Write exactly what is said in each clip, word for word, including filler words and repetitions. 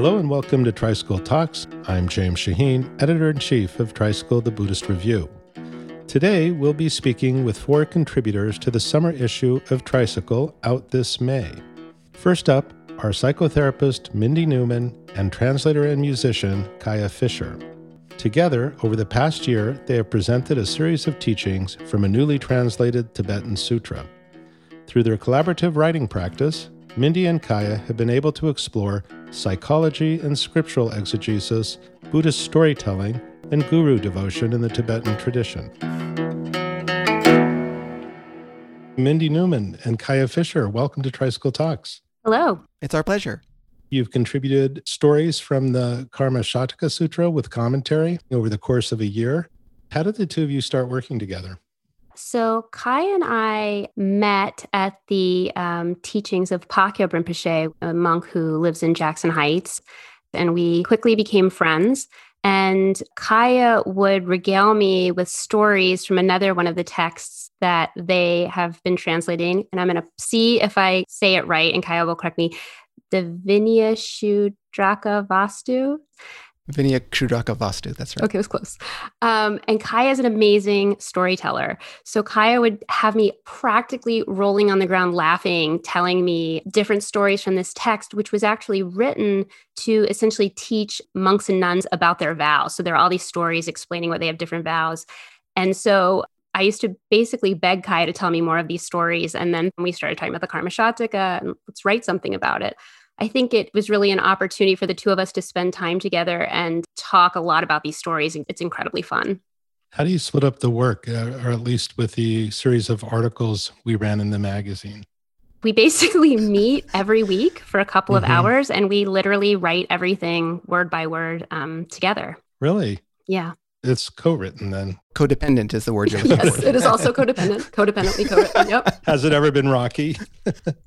Hello and welcome to Tricycle Talks. I'm James Shaheen, Editor-in-Chief of Tricycle, the Buddhist Review. Today, we'll be speaking with four contributors to the summer issue of Tricycle out this May. First up are psychotherapist Mindy Newman and translator and musician Kaia Fischer. Together, over the past year, they have presented a series of teachings from a newly translated Tibetan sutra. Through their collaborative writing practice, Mindy and Kaia have been able to explore psychology and scriptural exegesis, Buddhist storytelling, and guru devotion in the Tibetan tradition. Mindy Newman and Kaia Fischer, welcome to Tricycle Talks. Hello. It's our pleasure. You've contributed stories from the Karmashataka Sutra with commentary over the course of a year. How did the two of you start working together? So Kaia and I met at the um, teachings of Pakyo Rinpoche, a monk who lives in Jackson Heights, and we quickly became friends. And Kaia would regale me with stories from another one of the texts that they have been translating. And I'm going to see if I say it right, and Kaia will correct me. The Vinaya Kshudraka Vastu. Vinaya Kshudraka Vastu, that's right. Okay, it was close. Um, and Kaia is an amazing storyteller. So Kaia would have me practically rolling on the ground laughing, telling me different stories from this text, which was actually written to essentially teach monks and nuns about their vows. So there are all these stories explaining why they have different vows. And so I used to basically beg Kaia to tell me more of these stories. And then we started talking about the Karmashataka and let's write something about it. I think it was really an opportunity for the two of us to spend time together and talk a lot about these stories. It's incredibly fun. How do you split up the work, or at least with the series of articles we ran in the magazine? We basically meet every week for a couple mm-hmm. of hours, and we literally write everything word by word um, together. Really? Yeah. It's co-written then. Codependent is the word you're looking for. Yes, it is also codependent. Codependently co-written, yep. Has it ever been rocky?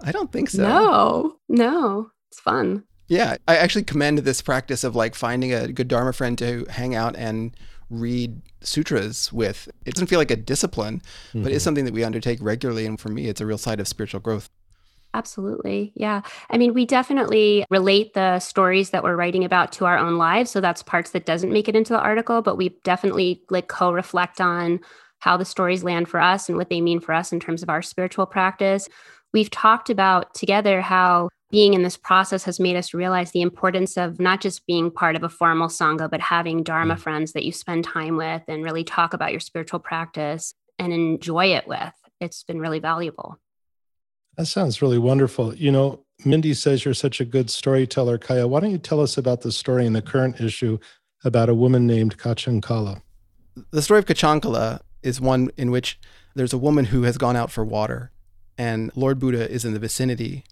I don't think so. No, no. It's fun. Yeah. I actually commend this practice of like finding a good Dharma friend to hang out and read sutras with. It doesn't feel like a discipline, mm-hmm. but it's something that we undertake regularly. And for me, it's a real side of spiritual growth. Absolutely. Yeah. I mean, we definitely relate the stories that we're writing about to our own lives. So that's parts that doesn't make it into the article, but we definitely like co-reflect on how the stories land for us and what they mean for us in terms of our spiritual practice. We've talked about together how being in this process has made us realize the importance of not just being part of a formal Sangha, but having Dharma friends that you spend time with and really talk about your spiritual practice and enjoy it with. It's been really valuable. That sounds really wonderful. You know, Mindy says you're such a good storyteller. Kaia, why don't you tell us about the story in the current issue about a woman named Kachankala? The story of Kachankala is one in which there's a woman who has gone out for water. And Lord Buddha is in the vicinity,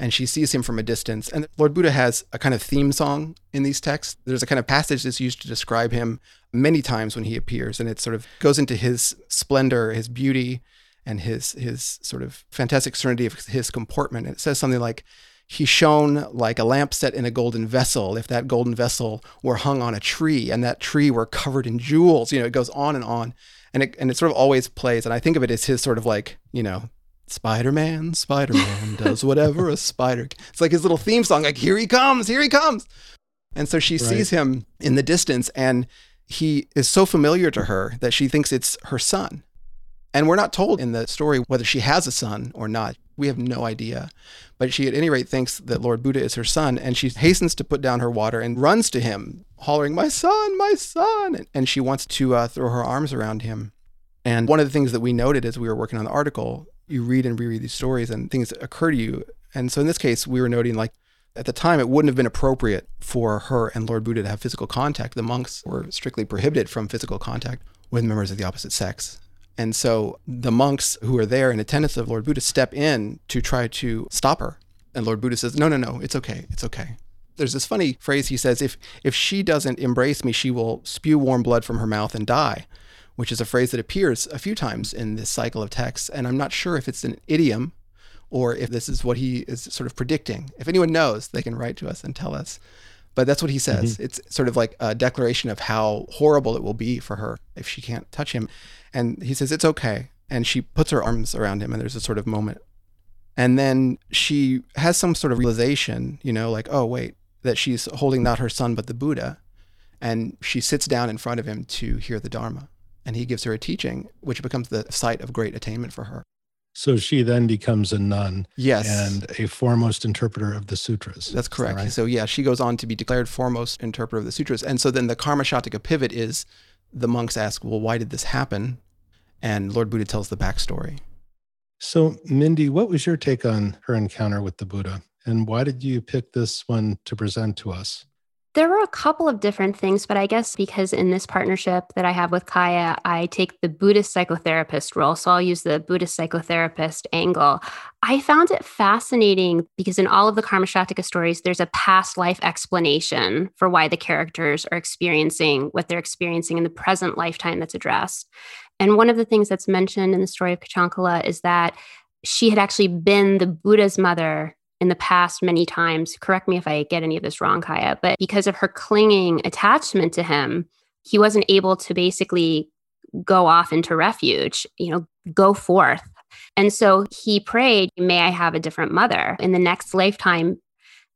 and she sees him from a distance. And Lord Buddha has a kind of theme song in these texts. There's a kind of passage that's used to describe him many times when he appears, and it sort of goes into his splendor, his beauty, and his his sort of fantastic serenity of his comportment. And it says something like, he shone like a lamp set in a golden vessel, if that golden vessel were hung on a tree, and that tree were covered in jewels. You know, it goes on and on, and it, and it sort of always plays. And I think of it as his sort of like, you know, Spider-Man, Spider-Man does whatever a spider. It's like his little theme song, like, here he comes, here he comes. And so she right. sees him in the distance, and he is so familiar to her that she thinks it's her son. And we're not told in the story whether she has a son or not. We have no idea. But she at any rate thinks that Lord Buddha is her son, and she hastens to put down her water and runs to him, hollering, my son, my son. And she wants to uh, throw her arms around him. And one of the things that we noted as we were working on the article, you read and reread these stories and things occur to you. And so in this case, we were noting like at the time, it wouldn't have been appropriate for her and Lord Buddha to have physical contact. The monks were strictly prohibited from physical contact with members of the opposite sex. And so the monks who are there in attendance of Lord Buddha step in to try to stop her. And Lord Buddha says, no, no, no, it's okay. It's okay. There's this funny phrase he says, if if she doesn't embrace me, she will spew warm blood from her mouth and die, which is a phrase that appears a few times in this cycle of texts. And I'm not sure if it's an idiom or if this is what he is sort of predicting. If anyone knows, they can write to us and tell us. But that's what he says. Mm-hmm. It's sort of like a declaration of how horrible it will be for her if she can't touch him. And he says, it's okay. And she puts her arms around him, and there's a sort of moment. And then she has some sort of realization, you know, like, oh, wait, that she's holding not her son, but the Buddha. And she sits down in front of him to hear the Dharma. And he gives her a teaching, which becomes the site of great attainment for her. So she then becomes a nun, yes, and a foremost interpreter of the sutras. That's correct. That right? So yeah, she goes on to be declared foremost interpreter of the sutras. And so then the Karmashataka pivot is the monks ask, well, why did this happen? And Lord Buddha tells the backstory. So Mindy, what was your take on her encounter with the Buddha? And why did you pick this one to present to us? There were a couple of different things, but I guess because in this partnership that I have with Kaia, I take the Buddhist psychotherapist role. So I'll use the Buddhist psychotherapist angle. I found it fascinating because in all of the Karmashataka stories, there's a past life explanation for why the characters are experiencing what they're experiencing in the present lifetime that's addressed. And one of the things that's mentioned in the story of Kachankala is that she had actually been the Buddha's mother in the past many times. Correct me if I get any of this wrong, Kaia, but because of her clinging attachment to him, he wasn't able to basically go off into refuge, you know, go forth. And so he prayed, may I have a different mother in the next lifetime.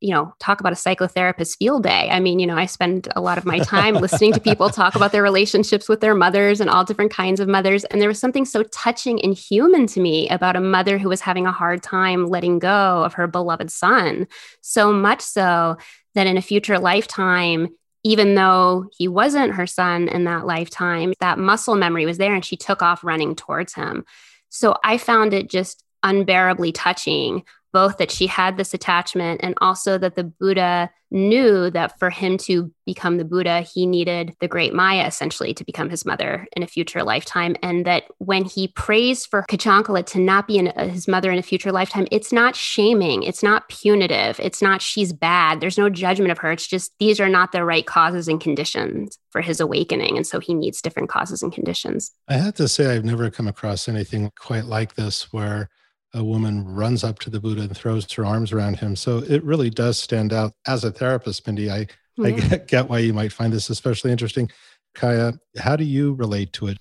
You know, talk about a psychotherapist field day. I mean, you know, I spend a lot of my time listening to people talk about their relationships with their mothers and all different kinds of mothers. And there was something so touching and human to me about a mother who was having a hard time letting go of her beloved son. So much so that in a future lifetime, even though he wasn't her son in that lifetime, that muscle memory was there and she took off running towards him. So I found it just unbearably touching, both that she had this attachment and also that the Buddha knew that for him to become the Buddha, he needed the great Maya essentially to become his mother in a future lifetime. And that when he prays for Kachankala to not be in a, his mother in a future lifetime, it's not shaming. It's not punitive. It's not she's bad. There's no judgment of her. It's just these are not the right causes and conditions for his awakening. And so he needs different causes and conditions. I have to say, I've never come across anything quite like this where a woman runs up to the Buddha and throws her arms around him. So it really does stand out. As a therapist, Mindy, I, yeah. I get, get why you might find this especially interesting. Kaia, how do you relate to it?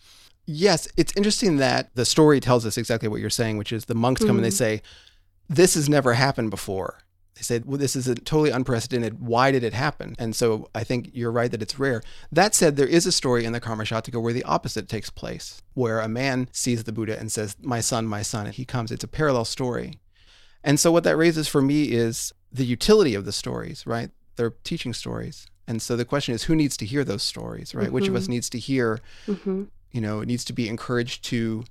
Yes, it's interesting that the story tells us exactly what you're saying, which is the monks come mm-hmm. and they say, this has never happened before. They say, well, this is a totally unprecedented. Why did it happen? And so I think you're right that it's rare. That said, there is a story in the Karmashataka where the opposite takes place, where a man sees the Buddha and says, my son, my son, and he comes. It's a parallel story. And so what that raises for me is the utility of the stories, right? They're teaching stories. And so the question is, who needs to hear those stories, right? Mm-hmm. Which of us needs to hear, mm-hmm. you know, it needs to be encouraged to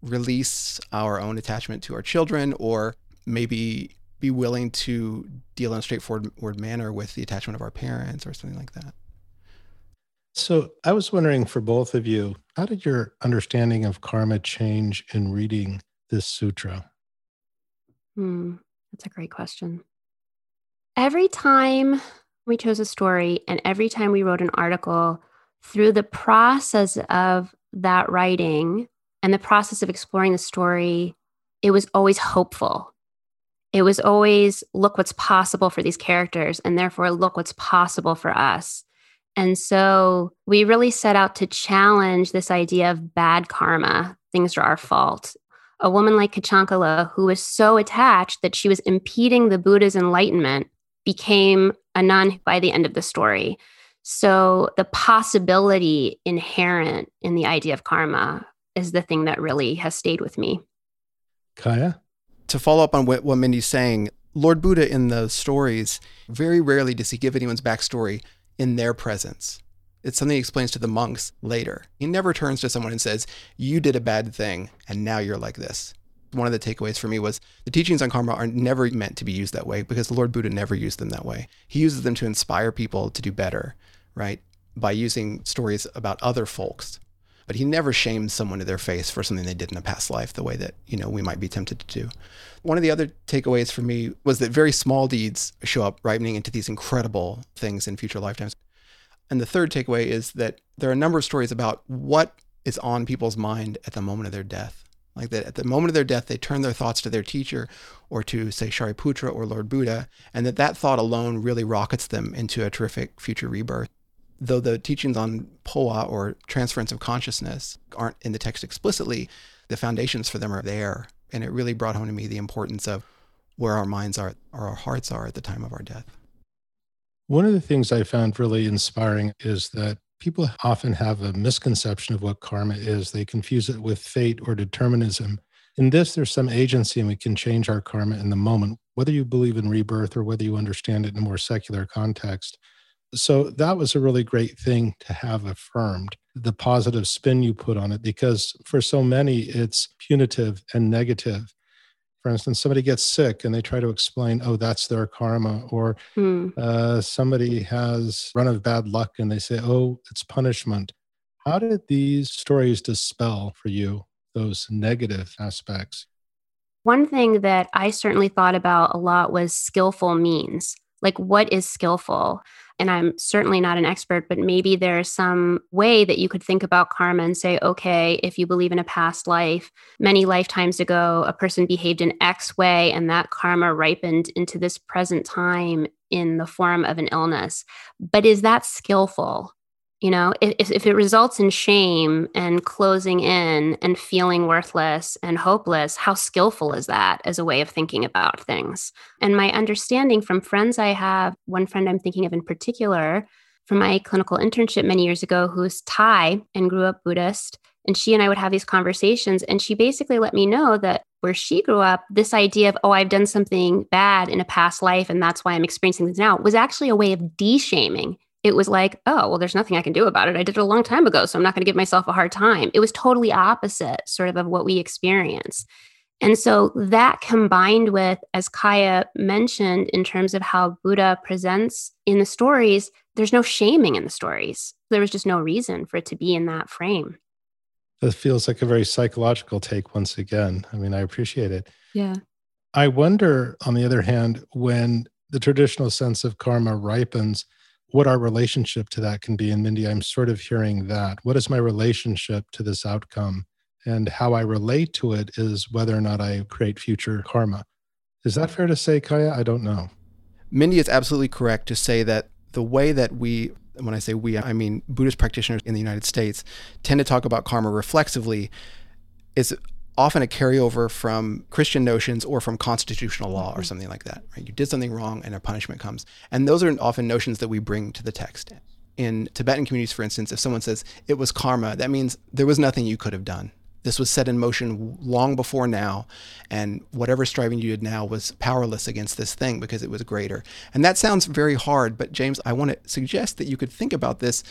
release our own attachment to our children, or maybe be willing to deal in a straightforward manner with the attachment of our parents or something like that. So I was wondering for both of you, how did your understanding of karma change in reading this sutra? Hmm, that's a great question. Every time we chose a story and every time we wrote an article, through the process of that writing and the process of exploring the story, it was always hopeful. It was always, look what's possible for these characters, and therefore look what's possible for us. And so we really set out to challenge this idea of bad karma. Things are our fault. A woman like Kachankala, who was so attached that she was impeding the Buddha's enlightenment, became a nun by the end of the story. So the possibility inherent in the idea of karma is the thing that really has stayed with me. Kaia? To follow up on what, what Mindy's saying, Lord Buddha in the stories, very rarely does he give anyone's backstory in their presence. It's something he explains to the monks later. He never turns to someone and says, you did a bad thing, and now you're like this. One of the takeaways for me was the teachings on karma are never meant to be used that way because the Lord Buddha never used them that way. He uses them to inspire people to do better, right? By using stories about other folks. But he never shames someone to their face for something they did in a past life the way that, you know, we might be tempted to do. One of the other takeaways for me was that very small deeds show up ripening into these incredible things in future lifetimes. And the third takeaway is that there are a number of stories about what is on people's mind at the moment of their death. Like that at the moment of their death, they turn their thoughts to their teacher or to, say, Shariputra or Lord Buddha, and that that thought alone really rockets them into a terrific future rebirth. Though the teachings on Poa or transference of consciousness aren't in the text explicitly, the foundations for them are there. And it really brought home to me the importance of where our minds are or our hearts are at the time of our death. One of the things I found really inspiring is that people often have a misconception of what karma is. They confuse it with fate or determinism. In this, there's some agency, and we can change our karma in the moment, whether you believe in rebirth or whether you understand it in a more secular context. So that was a really great thing to have affirmed, the positive spin you put on it, because for so many, it's punitive and negative. For instance, somebody gets sick and they try to explain, oh, that's their karma, or mm. uh, somebody has run of bad luck and they say, oh, it's punishment. How did these stories dispel for you those negative aspects? One thing that I certainly thought about a lot was skillful means. Like, what is skillful? And I'm certainly not an expert, but maybe there's some way that you could think about karma and say, okay, if you believe in a past life, many lifetimes ago, a person behaved in X way, and that karma ripened into this present time in the form of an illness. But is that skillful? You know, if, if it results in shame and closing in and feeling worthless and hopeless, how skillful is that as a way of thinking about things? And my understanding from friends I have, one friend I'm thinking of in particular, from my clinical internship many years ago, who's Thai and grew up Buddhist, and she and I would have these conversations, and she basically let me know that where she grew up, this idea of, oh, I've done something bad in a past life, and that's why I'm experiencing this now, was actually a way of de-shaming. It was like, oh, well, there's nothing I can do about it. I did it a long time ago, so I'm not going to give myself a hard time. It was totally opposite sort of of what we experience. And so that combined with, as Kaia mentioned, in terms of how Buddha presents in the stories, there's no shaming in the stories. There was just no reason for it to be in that frame. That feels like a very psychological take once again. I mean, I appreciate it. Yeah. I wonder, on the other hand, when the traditional sense of karma ripens, what our relationship to that can be. And Mindy, I'm sort of hearing that. What is my relationship to this outcome? And how I relate to it is whether or not I create future karma. Is that fair to say, Kaia? I don't know. Mindy is absolutely correct to say that the way that we, when I say we, I mean Buddhist practitioners in the United States, tend to talk about karma reflexively is often a carryover from Christian notions or from constitutional law or something like that, right? You did something wrong and a punishment comes. And those are often notions that we bring to the text. In Tibetan communities, for instance, if someone says it was karma, that means there was nothing you could have done. This was set in motion long before now, and whatever striving you did now was powerless against this thing because it was greater. And that sounds very hard, but James, I want to suggest that you could think about this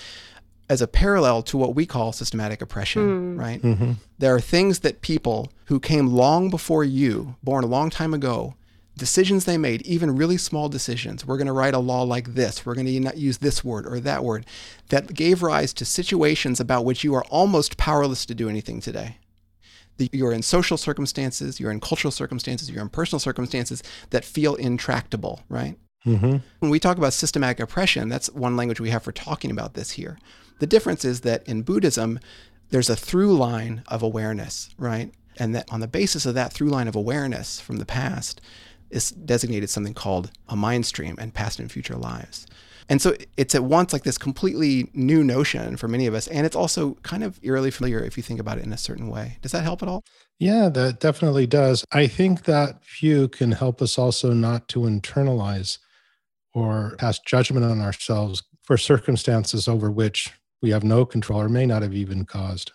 as a parallel to what we call systematic oppression, mm. right? Mm-hmm. There are things that people who came long before you, born a long time ago, decisions they made, even really small decisions, we're going to write a law like this, we're going to not use this word or that word, that gave rise to situations about which you are almost powerless to do anything today. You're in social circumstances, you're in cultural circumstances, you're in personal circumstances that feel intractable, right? Mm-hmm. When we talk about systematic oppression, that's one language we have for talking about this here. The difference is that in Buddhism, there's a through line of awareness, right? And that on the basis of that through line of awareness from the past is designated something called a mind stream and past and future lives. And so it's at once like this completely new notion for many of us. And it's also kind of eerily familiar if you think about it in a certain way. Does that help at all? Yeah, that definitely does. I think that view can help us also not to internalize or pass judgment on ourselves for circumstances over which we have no control or may not have even caused.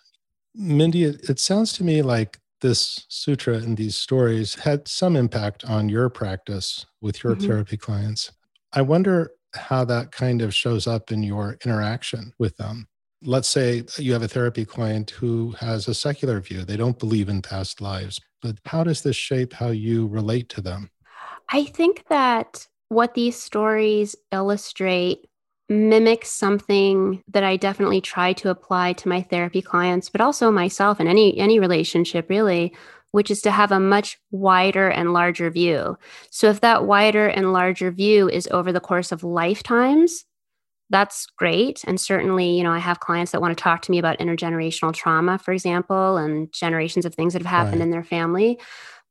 Mindy, it, it sounds to me like this sutra and these stories had some impact on your practice with your mm-hmm. therapy clients. I wonder how that kind of shows up in your interaction with them. Let's say you have a therapy client who has a secular view. They don't believe in past lives, but how does this shape how you relate to them? I think that what these stories illustrate mimic something that I definitely try to apply to my therapy clients, but also myself in any any relationship really, which is to have a much wider and larger view. So if that wider and larger view is over the course of lifetimes, that's great. And certainly, you know, I have clients that want to talk to me about intergenerational trauma, for example, and generations of things that have happened right. in their family.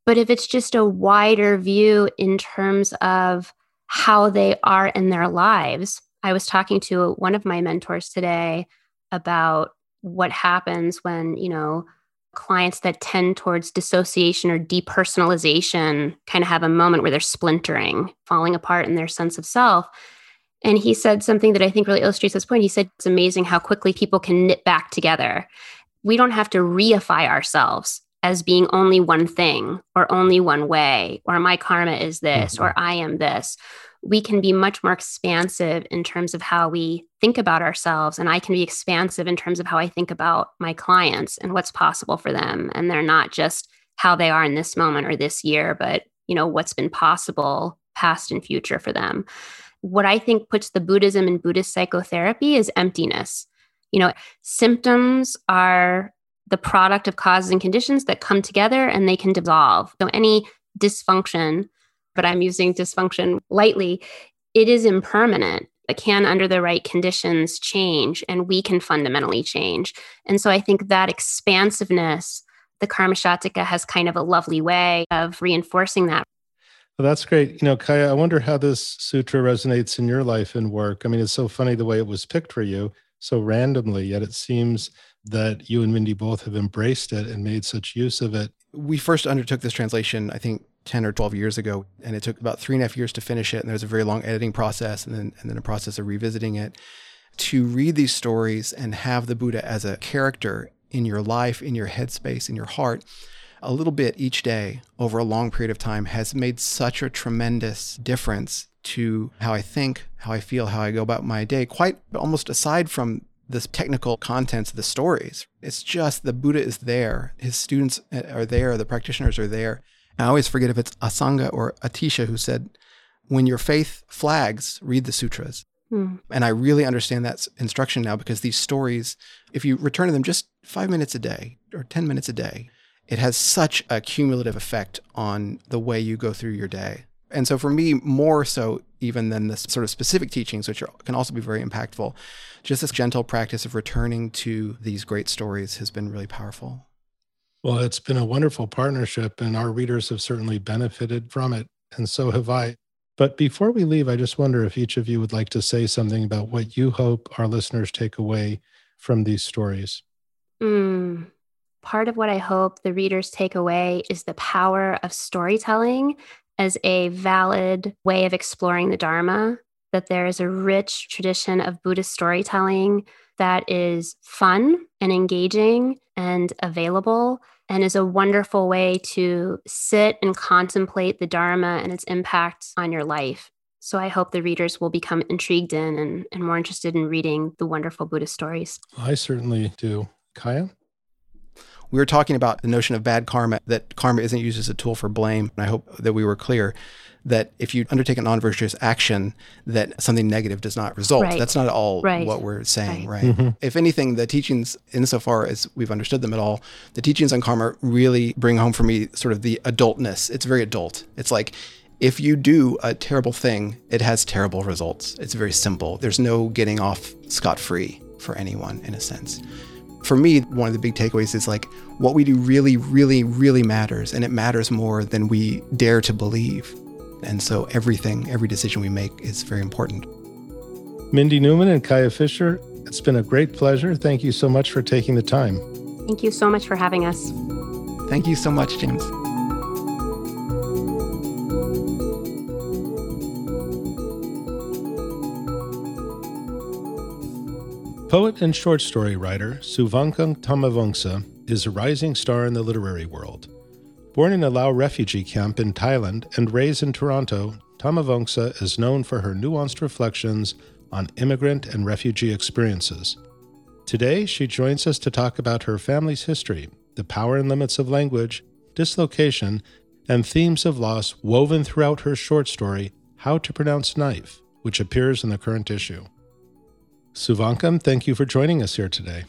But if it's just a wider view in terms of how they are in their lives, I was talking to one of my mentors today about what happens when, you know, clients that tend towards dissociation or depersonalization kind of have a moment where they're splintering, falling apart in their sense of self. And he said something that I think really illustrates this point. He said, it's amazing how quickly people can knit back together. We don't have to reify ourselves as being only one thing or only one way, or my karma is this, or I am this. We can be much more expansive in terms of how we think about ourselves. And I can be expansive in terms of how I think about my clients and what's possible for them. And they're not just how they are in this moment or this year, but, you know, what's been possible past and future for them. What I think puts the Buddhism and Buddhist psychotherapy is emptiness. You know, symptoms are the product of causes and conditions that come together and they can dissolve. So any dysfunction, but I'm using dysfunction lightly, it is impermanent. It can, under the right conditions, change, and we can fundamentally change. And so I think that expansiveness, the Karmashataka has kind of a lovely way of reinforcing that. Well, that's great. You know, Kaia, I wonder how this sutra resonates in your life and work. I mean, it's so funny the way it was picked for you so randomly, yet it seems that you and Mindy both have embraced it and made such use of it. We first undertook this translation, I think, ten or twelve years ago, and it took about three and a half years to finish it. And there was a very long editing process and then and then a process of revisiting it. To read these stories and have the Buddha as a character in your life, in your headspace, in your heart, a little bit each day over a long period of time has made such a tremendous difference to how I think, how I feel, how I go about my day, quite almost aside from the technical contents of the stories. It's just the Buddha is there. His students are there. The practitioners are there. I always forget if it's Asanga or Atisha who said, when your faith flags, read the sutras. Mm. And I really understand that instruction now, because these stories, if you return to them just five minutes a day or ten minutes a day, it has such a cumulative effect on the way you go through your day. And so for me, more so even than the sort of specific teachings, which are, can also be very impactful, just this gentle practice of returning to these great stories has been really powerful. Well, it's been a wonderful partnership, and our readers have certainly benefited from it, and so have I. But before we leave, I just wonder if each of you would like to say something about what you hope our listeners take away from these stories. Mm. Part of what I hope the readers take away is the power of storytelling as a valid way of exploring the Dharma, that there is a rich tradition of Buddhist storytelling that is fun and engaging and available, and is a wonderful way to sit and contemplate the Dharma and its impact on your life. So I hope the readers will become intrigued in and, and more interested in reading the wonderful Buddhist stories. I certainly do. Kaia? We were talking about the notion of bad karma, that karma isn't used as a tool for blame. And I hope that we were clear that if you undertake a non-virtuous action, that something negative does not result. Right. That's not at all right. What we're saying, right? right? Mm-hmm. If anything, the teachings, insofar as we've understood them at all, the teachings on karma really bring home for me sort of the adultness. It's very adult. It's like, if you do a terrible thing, it has terrible results. It's very simple. There's no getting off scot-free for anyone, in a sense. For me, one of the big takeaways is like, what we do really, really, really matters, and it matters more than we dare to believe. And so everything, every decision we make is very important. Mindy Newman and Kaia Fischer, it's been a great pleasure. Thank you so much for taking the time. Thank you so much for having us. Thank you so much, James. Poet and short story writer Souvankham Thammavongsa is a rising star in the literary world. Born in a Lao refugee camp in Thailand and raised in Toronto, Thammavongsa is known for her nuanced reflections on immigrant and refugee experiences. Today, she joins us to talk about her family's history, the power and limits of language, dislocation, and themes of loss woven throughout her short story, How to Pronounce Knife, which appears in the current issue. Souvankham, thank you for joining us here today.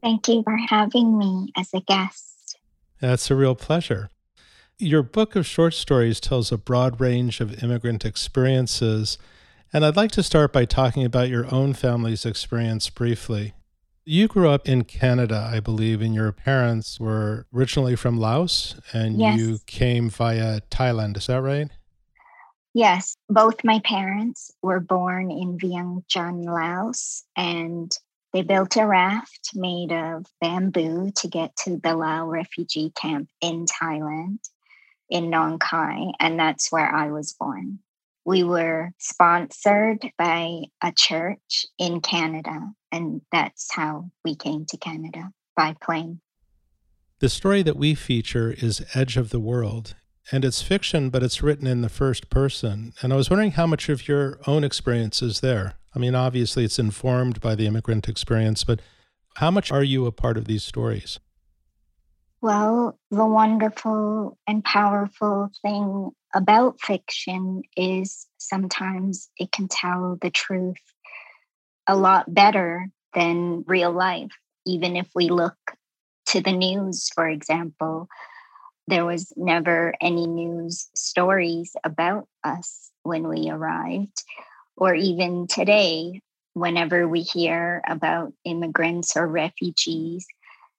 Thank you for having me as a guest. That's a real pleasure. Your book of short stories tells a broad range of immigrant experiences, and I'd like to start by talking about your own family's experience briefly. You grew up in Canada, I believe, and your parents were originally from Laos, and yes. You came via Thailand, is that right? Yes. Both my parents were born in Vientiane, Laos, and they built a raft made of bamboo to get to the Lao refugee camp in Thailand, in Nong Khai, and that's where I was born. we were sponsored by a church in Canada, and that's how we came to Canada, by plane. The story that we feature is Edge of the World, and it's fiction, but it's written in the first person. And I was wondering how much of your own experience is there. I mean, obviously it's informed by the immigrant experience, but how much are you a part of these stories? Well, the wonderful and powerful thing about fiction is sometimes it can tell the truth a lot better than real life. Even if we look to the news, for example, there was never any news stories about us when we arrived, or even today, whenever we hear about immigrants or refugees,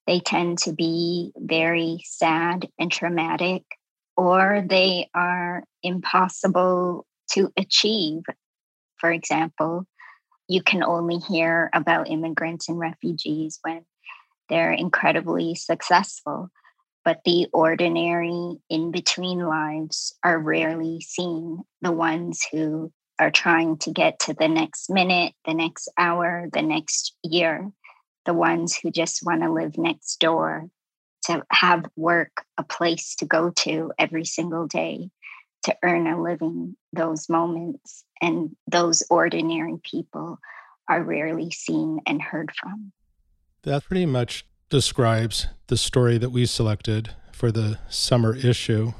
they tend to be very sad and traumatic, or they are impossible to achieve. For example, you can only hear about immigrants and refugees when they're incredibly successful, but the ordinary in-between lives are rarely seen. The ones who are trying to get to the next minute, the next hour, the next year, the ones who just want to live next door, to have work, a place to go to every single day, to earn a living, those moments and those ordinary people are rarely seen and heard from. That pretty much describes the story that we selected for the summer issue.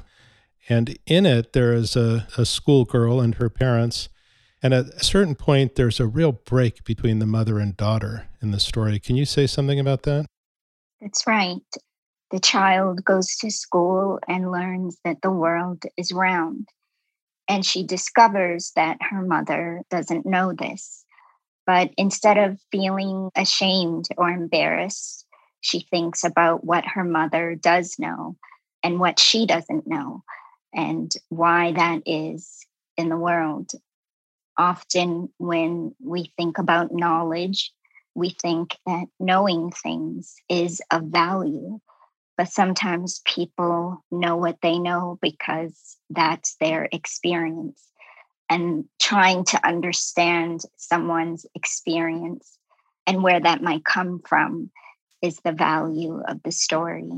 And in it, there is a, a schoolgirl and her parents. And at a certain point, there's a real break between the mother and daughter in the story. Can you say something about that? That's right. The child goes to school and learns that the world is round. And she discovers that her mother doesn't know this. But instead of feeling ashamed or embarrassed, she thinks about what her mother does know and what she doesn't know, and why that is in the world. Often when we think about knowledge, we think that knowing things is of value, but sometimes people know what they know because that's their experience. And trying to understand someone's experience and where that might come from is the value of the story.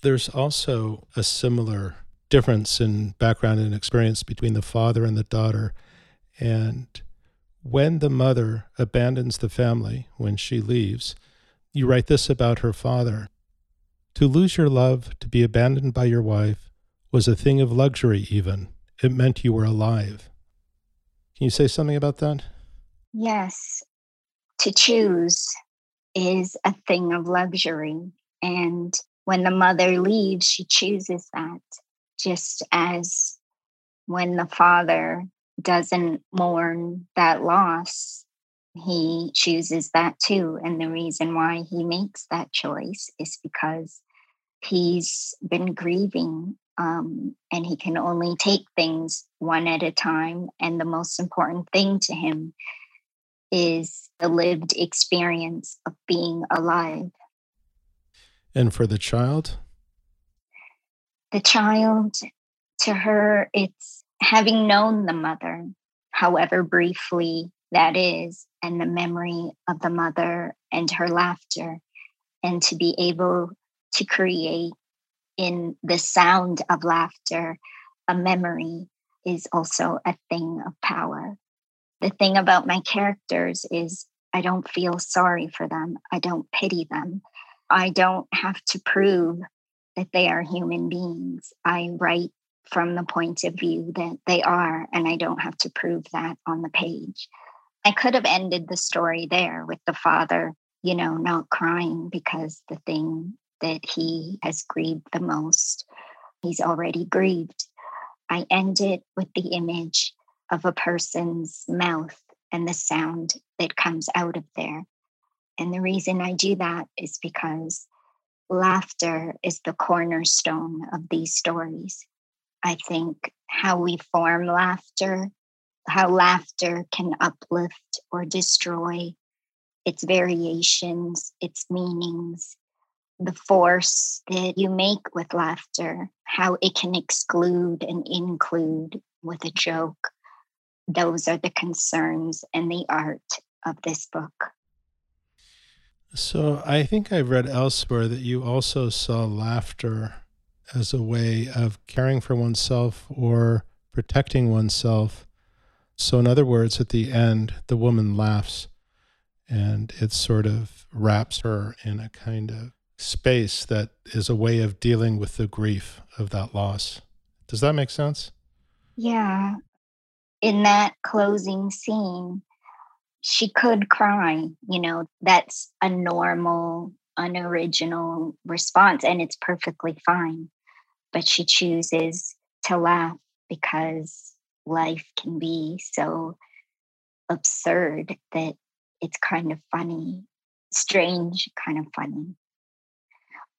There's also a similar difference in background and experience between the father and the daughter. And when the mother abandons the family, when she leaves, you write this about her father. To lose your love, to be abandoned by your wife, was a thing of luxury even. It meant you were alive. Can you say something about that? Yes. To choose is a thing of luxury. And when the mother leaves, she chooses that, just as when the father doesn't mourn that loss, he chooses that too. And the reason why he makes that choice is because he's been grieving, um, and he can only take things one at a time. And the most important thing to him is the lived experience of being alive. And for the child? The child, to her, it's having known the mother, however briefly that is, and the memory of the mother and her laughter, and to be able to create in the sound of laughter a memory is also a thing of power. The thing about my characters is I don't feel sorry for them. I don't pity them. I don't have to prove that they are human beings. I write from the point of view that they are, and I don't have to prove that on the page. I could have ended the story there with the father, you know, not crying because the thing that he has grieved the most, he's already grieved. I end it with the image of a person's mouth and the sound that comes out of there. And the reason I do that is because laughter is the cornerstone of these stories. I think how we form laughter, how laughter can uplift or destroy, its variations, its meanings, the force that you make with laughter, how it can exclude and include, with a joke. Those are the concerns and the art of this book. So I think I've read elsewhere that you also saw laughter as a way of caring for oneself or protecting oneself. So in other words, at the end, the woman laughs and it sort of wraps her in a kind of space that is a way of dealing with the grief of that loss. Does that make sense? Yeah. In that closing scene, she could cry. You know, that's a normal, unoriginal response, and it's perfectly fine. But she chooses to laugh because life can be so absurd that it's kind of funny, strange, kind of funny.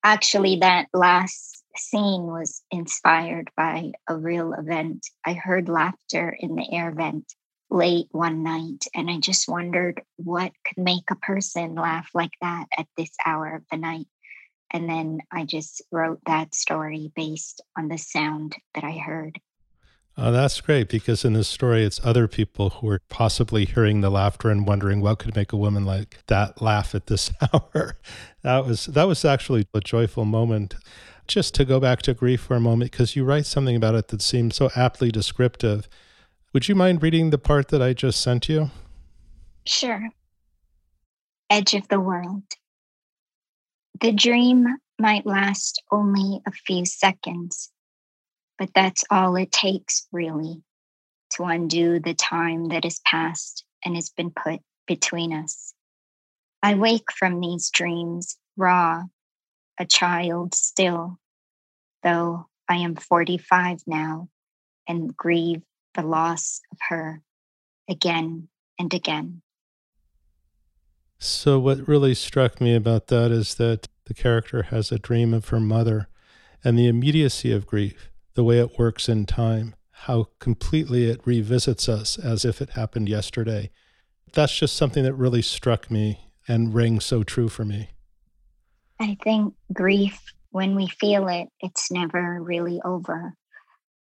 Actually, that last scene was inspired by a real event. I heard laughter in the air vent late one night, and I just wondered what could make a person laugh like that at this hour of the night. And then I just wrote that story based on the sound that I heard. Oh, that's great, because in this story, it's other people who are possibly hearing the laughter and wondering what could make a woman like that laugh at this hour. That was that was actually a joyful moment. Just to go back to grief for a moment, because you write something about it that seems so aptly descriptive. Would you mind reading the part that I just sent you? Sure. Edge of the world. The dream might last only a few seconds, but that's all it takes, really, to undo the time that has passed and has been put between us. I wake from these dreams raw, a child still, though I am forty-five now and grieve the loss of her again and again. So what really struck me about that is that the character has a dream of her mother and the immediacy of grief, the way it works in time, how completely it revisits us as if it happened yesterday. That's just something that really struck me and rings so true for me. I think grief, when we feel it, it's never really over.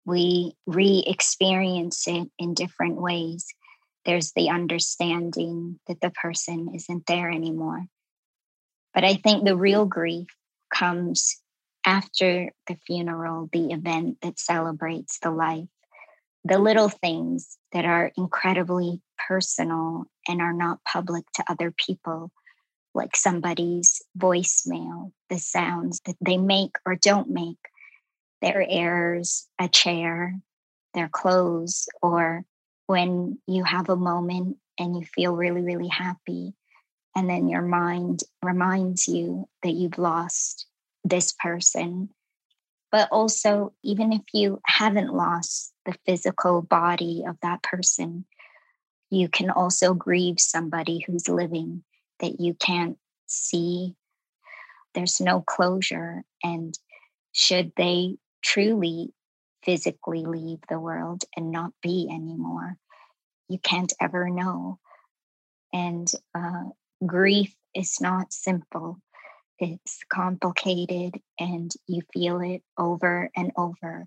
We re-experience it in different ways. There's the understanding that the person isn't there anymore. But I think the real grief comes after the funeral, the event that celebrates the life, the little things that are incredibly personal and are not public to other people, like somebody's voicemail, the sounds that they make or don't make, their errors, a chair, their clothes, or when you have a moment and you feel really, really happy, and then your mind reminds you that you've lost this person. But also, even if you haven't lost the physical body of that person, you can also grieve somebody who's living that you can't see. There's no closure. And should they truly physically leave the world and not be anymore, you can't ever know. And uh, grief is not simple. It's complicated, and you feel it over and over.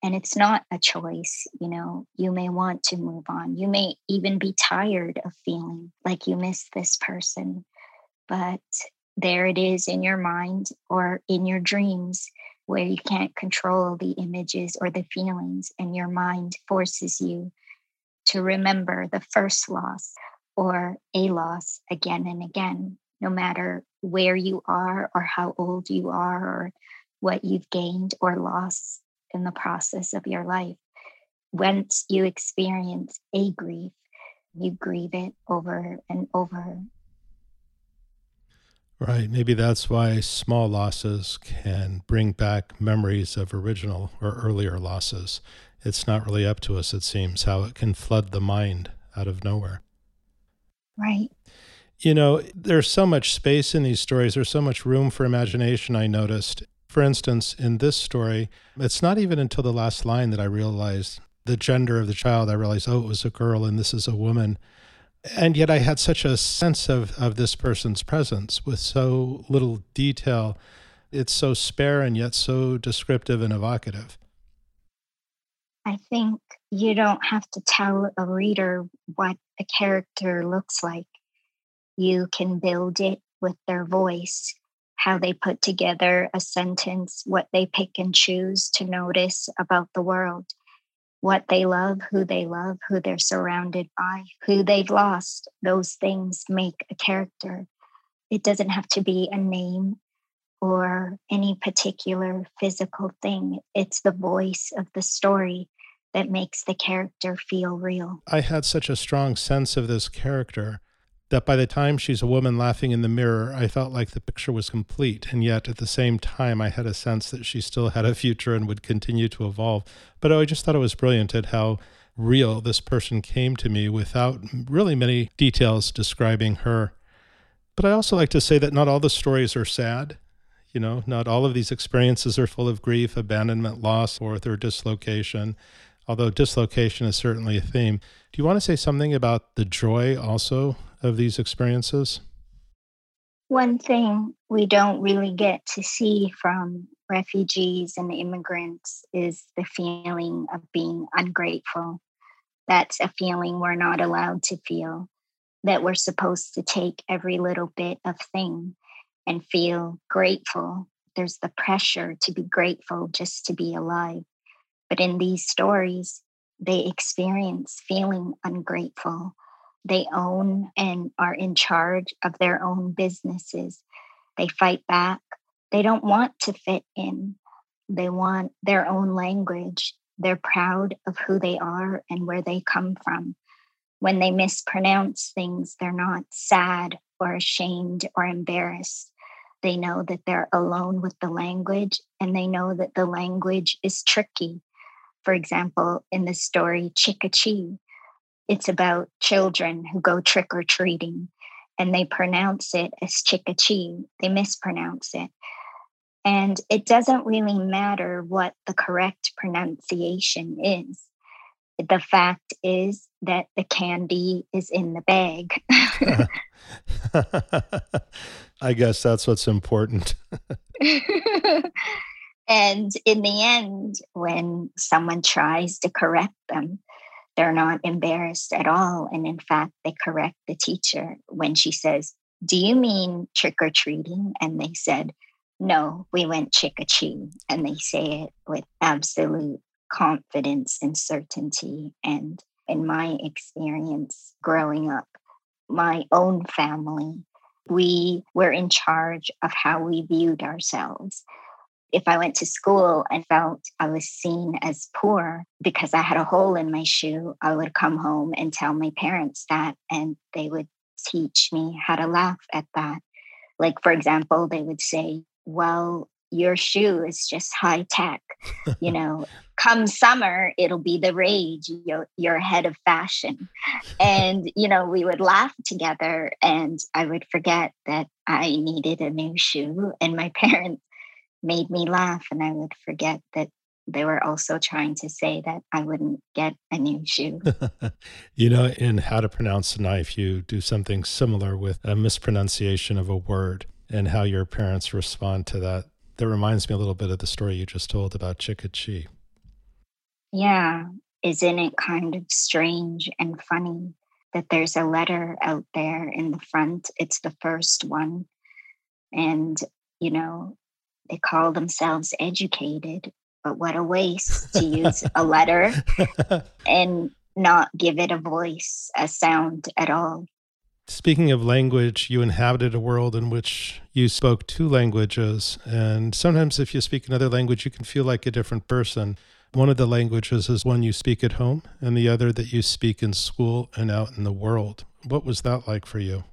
And it's not a choice, you know. You may want to move on. You may even be tired of feeling like you miss this person. But there it is in your mind or in your dreams, where you can't control the images or the feelings, and your mind forces you to remember the first loss or a loss again and again, no matter where you are or how old you are or what you've gained or lost in the process of your life. Once you experience a grief, you grieve it over and over. Right. Maybe that's why small losses can bring back memories of original or earlier losses. It's not really up to us, it seems, how it can flood the mind out of nowhere. Right. You know, there's so much space in these stories. There's so much room for imagination, I noticed. For instance, in this story, it's not even until the last line that I realized the gender of the child. I realized, oh, it was a girl and this is a woman. And yet I had such a sense of, of this person's presence with so little detail. It's so spare and yet so descriptive and evocative. I think you don't have to tell a reader what a character looks like. You can build it with their voice, how they put together a sentence, what they pick and choose to notice about the world, what they love, who they love, who they're surrounded by, who they've lost. Those things make a character. It doesn't have to be a name or any particular physical thing. It's the voice of the story that makes the character feel real. I had such a strong sense of this character that by the time she's a woman laughing in the mirror, I felt like the picture was complete. And yet at the same time, I had a sense that she still had a future and would continue to evolve. But I just thought it was brilliant at how real this person came to me without really many details describing her. But I also like to say that not all the stories are sad. You know, not all of these experiences are full of grief, abandonment, loss, or their dislocation, although dislocation is certainly a theme. Do you want to say something about the joy also of these experiences? One thing we don't really get to see from refugees and immigrants is the feeling of being ungrateful. That's a feeling we're not allowed to feel, that we're supposed to take every little bit of thing and feel grateful. There's the pressure to be grateful just to be alive. But in these stories, they experience feeling ungrateful. They own and are in charge of their own businesses. They fight back. They don't want to fit in. They want their own language. They're proud of who they are and where they come from. When they mispronounce things, they're not sad or ashamed or embarrassed. They know that they're alone with the language, and they know that the language is tricky. For example, in the story Chikachi, it's about children who go trick-or-treating, and they pronounce it as Chikachi. They mispronounce it. And it doesn't really matter what the correct pronunciation is. The fact is that the candy is in the bag. I guess that's what's important. And in the end, when someone tries to correct them, they're not embarrassed at all. And in fact, they correct the teacher when she says, "Do you mean trick-or-treating?" And they said, "No, we went chick-a-chee." And they say it with absolute confidence and certainty. And in my experience growing up, my own family, we were in charge of how we viewed ourselves. If I went to school and felt I was seen as poor because I had a hole in my shoe, I would come home and tell my parents that, and they would teach me how to laugh at that. Like, for example, they would say, "Well, your shoe is just high tech, you know, come summer, it'll be the rage, you're, you're ahead of fashion." And, you know, we would laugh together, and I would forget that I needed a new shoe, and my parents made me laugh, and I would forget that they were also trying to say that I wouldn't get a new shoe. You know, in How to Pronounce Knife, you do something similar with a mispronunciation of a word and how your parents respond to that. That reminds me a little bit of the story you just told about Chikachi. Yeah. Isn't it kind of strange and funny that there's a letter out there in the front? It's the first one. And, you know, they call themselves educated, but what a waste to use a letter and not give it a voice, a sound at all. Speaking of language, you inhabited a world in which you spoke two languages. And sometimes if you speak another language, you can feel like a different person. One of the languages is one you speak at home, and the other that you speak in school and out in the world. What was that like for you?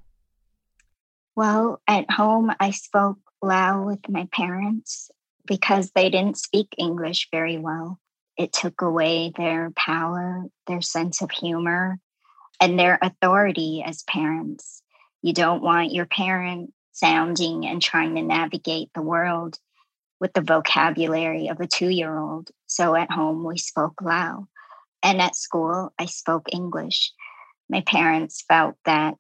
Well, at home, I spoke Lao with my parents because they didn't speak English very well. It took away their power, their sense of humor, and their authority as parents. You don't want your parent sounding and trying to navigate the world with the vocabulary of a two-year-old. So at home, we spoke Lao. And at school, I spoke English. My parents felt that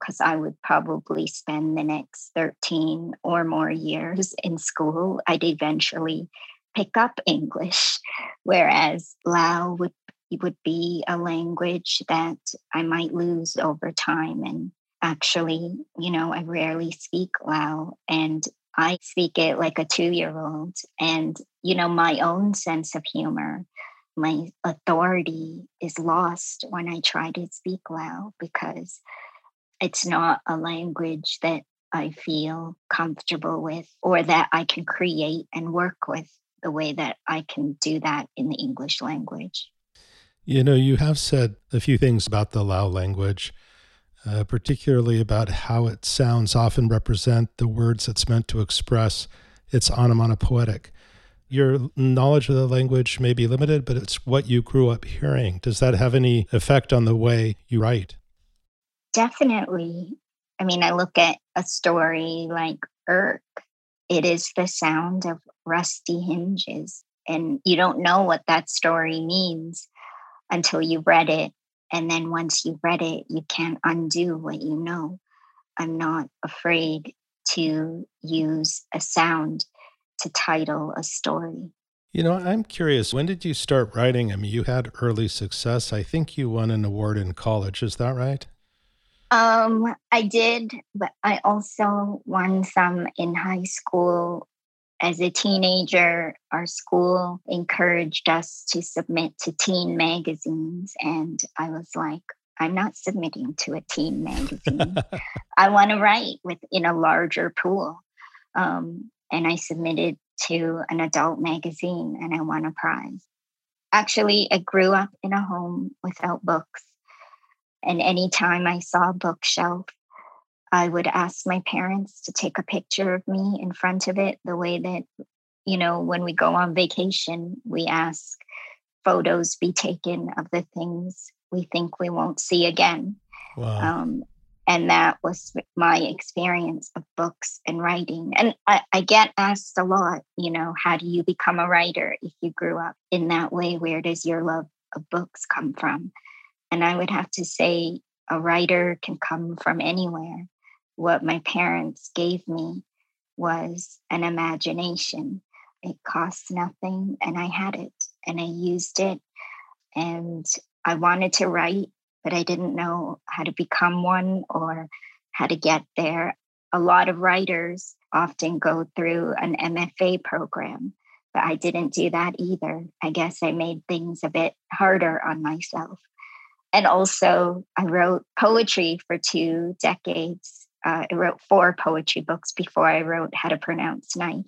because I would probably spend the next thirteen or more years in school, I'd eventually pick up English, whereas Lao would would be a language that I might lose over time. And actually, you know, I rarely speak Lao, and I speak it like a two-year-old. And, you know, my own sense of humor, my authority is lost when I try to speak Lao, because it's not a language that I feel comfortable with or that I can create and work with the way that I can do that in the English language. You know, you have said a few things about the Lao language, uh, particularly about how its sounds often represent the words it's meant to express. It's onomatopoetic. Your knowledge of the language may be limited, but it's what you grew up hearing. Does that have any effect on the way you write? Definitely. I mean, I look at a story like Urk. It is the sound of rusty hinges, and you don't know what that story means until you read it. And then once you read it, you can't undo what you know. I'm not afraid to use a sound to title a story. You know, I'm curious, when did you start writing? I mean, you had early success. I think you won an award in college. Is that right? Um, I did, but I also won some in high school. As a teenager, our school encouraged us to submit to teen magazines. And I was like, I'm not submitting to a teen magazine. I want to write within a larger pool. Um, and I submitted to an adult magazine and I won a prize. Actually, I grew up in a home without books. And anytime I saw a bookshelf, I would ask my parents to take a picture of me in front of it, the way that, you know, when we go on vacation, we ask photos be taken of the things we think we won't see again. Wow. Um, and that was my experience of books and writing. And I, I get asked a lot, you know, how do you become a writer if you grew up in that way? Where does your love of books come from? And I would have to say, a writer can come from anywhere. What my parents gave me was an imagination. It cost nothing, and I had it, and I used it. And I wanted to write, but I didn't know how to become one or how to get there. A lot of writers often go through an M F A program, but I didn't do that either. I guess I made things a bit harder on myself. And also, I wrote poetry for two decades. Uh, I wrote four poetry books before I wrote How to Pronounce Knife.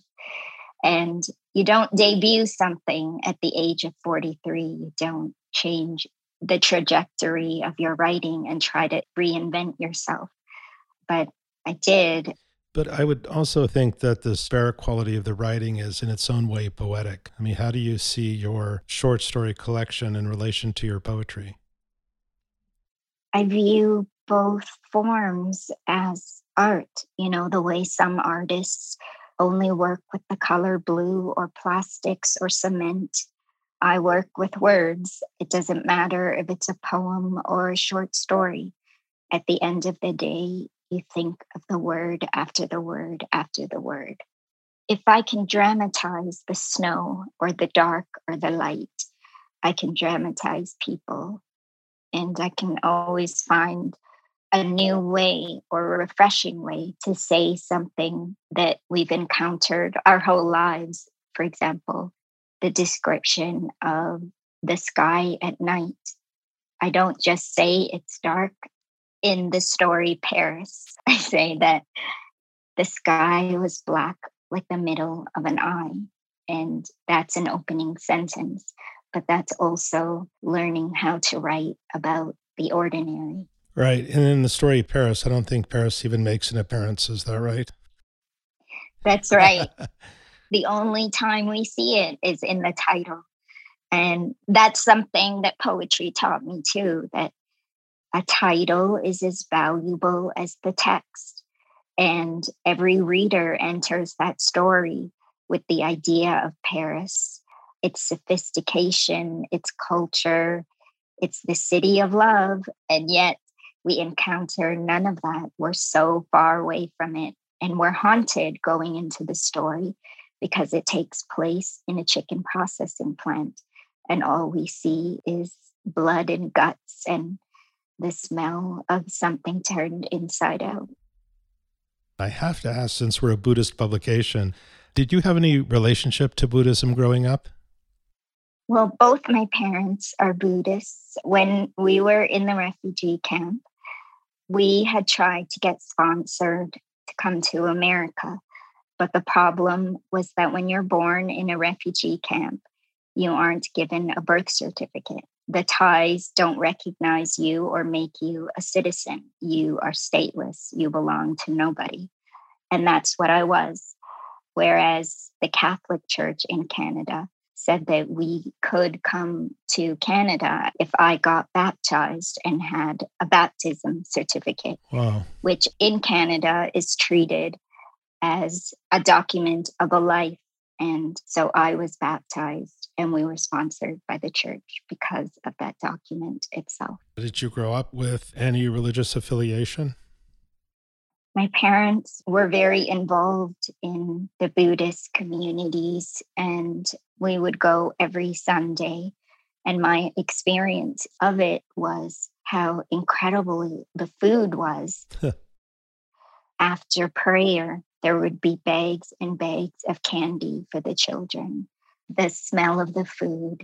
And you don't debut something at the age of forty-three. You don't change the trajectory of your writing and try to reinvent yourself. But I did. But I would also think that the spare quality of the writing is in its own way poetic. I mean, how do you see your short story collection in relation to your poetry? I view both forms as art, you know, the way some artists only work with the color blue or plastics or cement. I work with words. It doesn't matter if it's a poem or a short story. At the end of the day, you think of the word after the word after the word. If I can dramatize the snow or the dark or the light, I can dramatize people. And I can always find a new way or a refreshing way to say something that we've encountered our whole lives. For example, the description of the sky at night. I don't just say it's dark. In the story Paris, I say that the sky was black like the middle of an eye. And that's an opening sentence. But that's also learning how to write about the ordinary. Right. And in the story Paris, I don't think Paris even makes an appearance. Is that right? That's right. The only time we see it is in the title. And that's something that poetry taught me too, that a title is as valuable as the text. And every reader enters that story with the idea of Paris. Its sophistication, its culture, it's the city of love. And yet we encounter none of that. We're so far away from it. And we're haunted going into the story because it takes place in a chicken processing plant. And all we see is blood and guts and the smell of something turned inside out. I have to ask, since we're a Buddhist publication, did you have any relationship to Buddhism growing up? Well, both my parents are Buddhists. When we were in the refugee camp, we had tried to get sponsored to come to America. But the problem was that when you're born in a refugee camp, you aren't given a birth certificate. The Thais don't recognize you or make you a citizen. You are stateless. You belong to nobody. And that's what I was. Whereas the Catholic Church in Canada said that we could come to Canada if I got baptized and had a baptism certificate, wow. which in Canada is treated as a document of a life. And so I was baptized and we were sponsored by the church because of that document itself. Did you grow up with any religious affiliation? My parents were very involved in the Buddhist communities and we would go every Sunday. And my experience of it was how incredible the food was. After prayer, there would be bags and bags of candy for the children. The smell of the food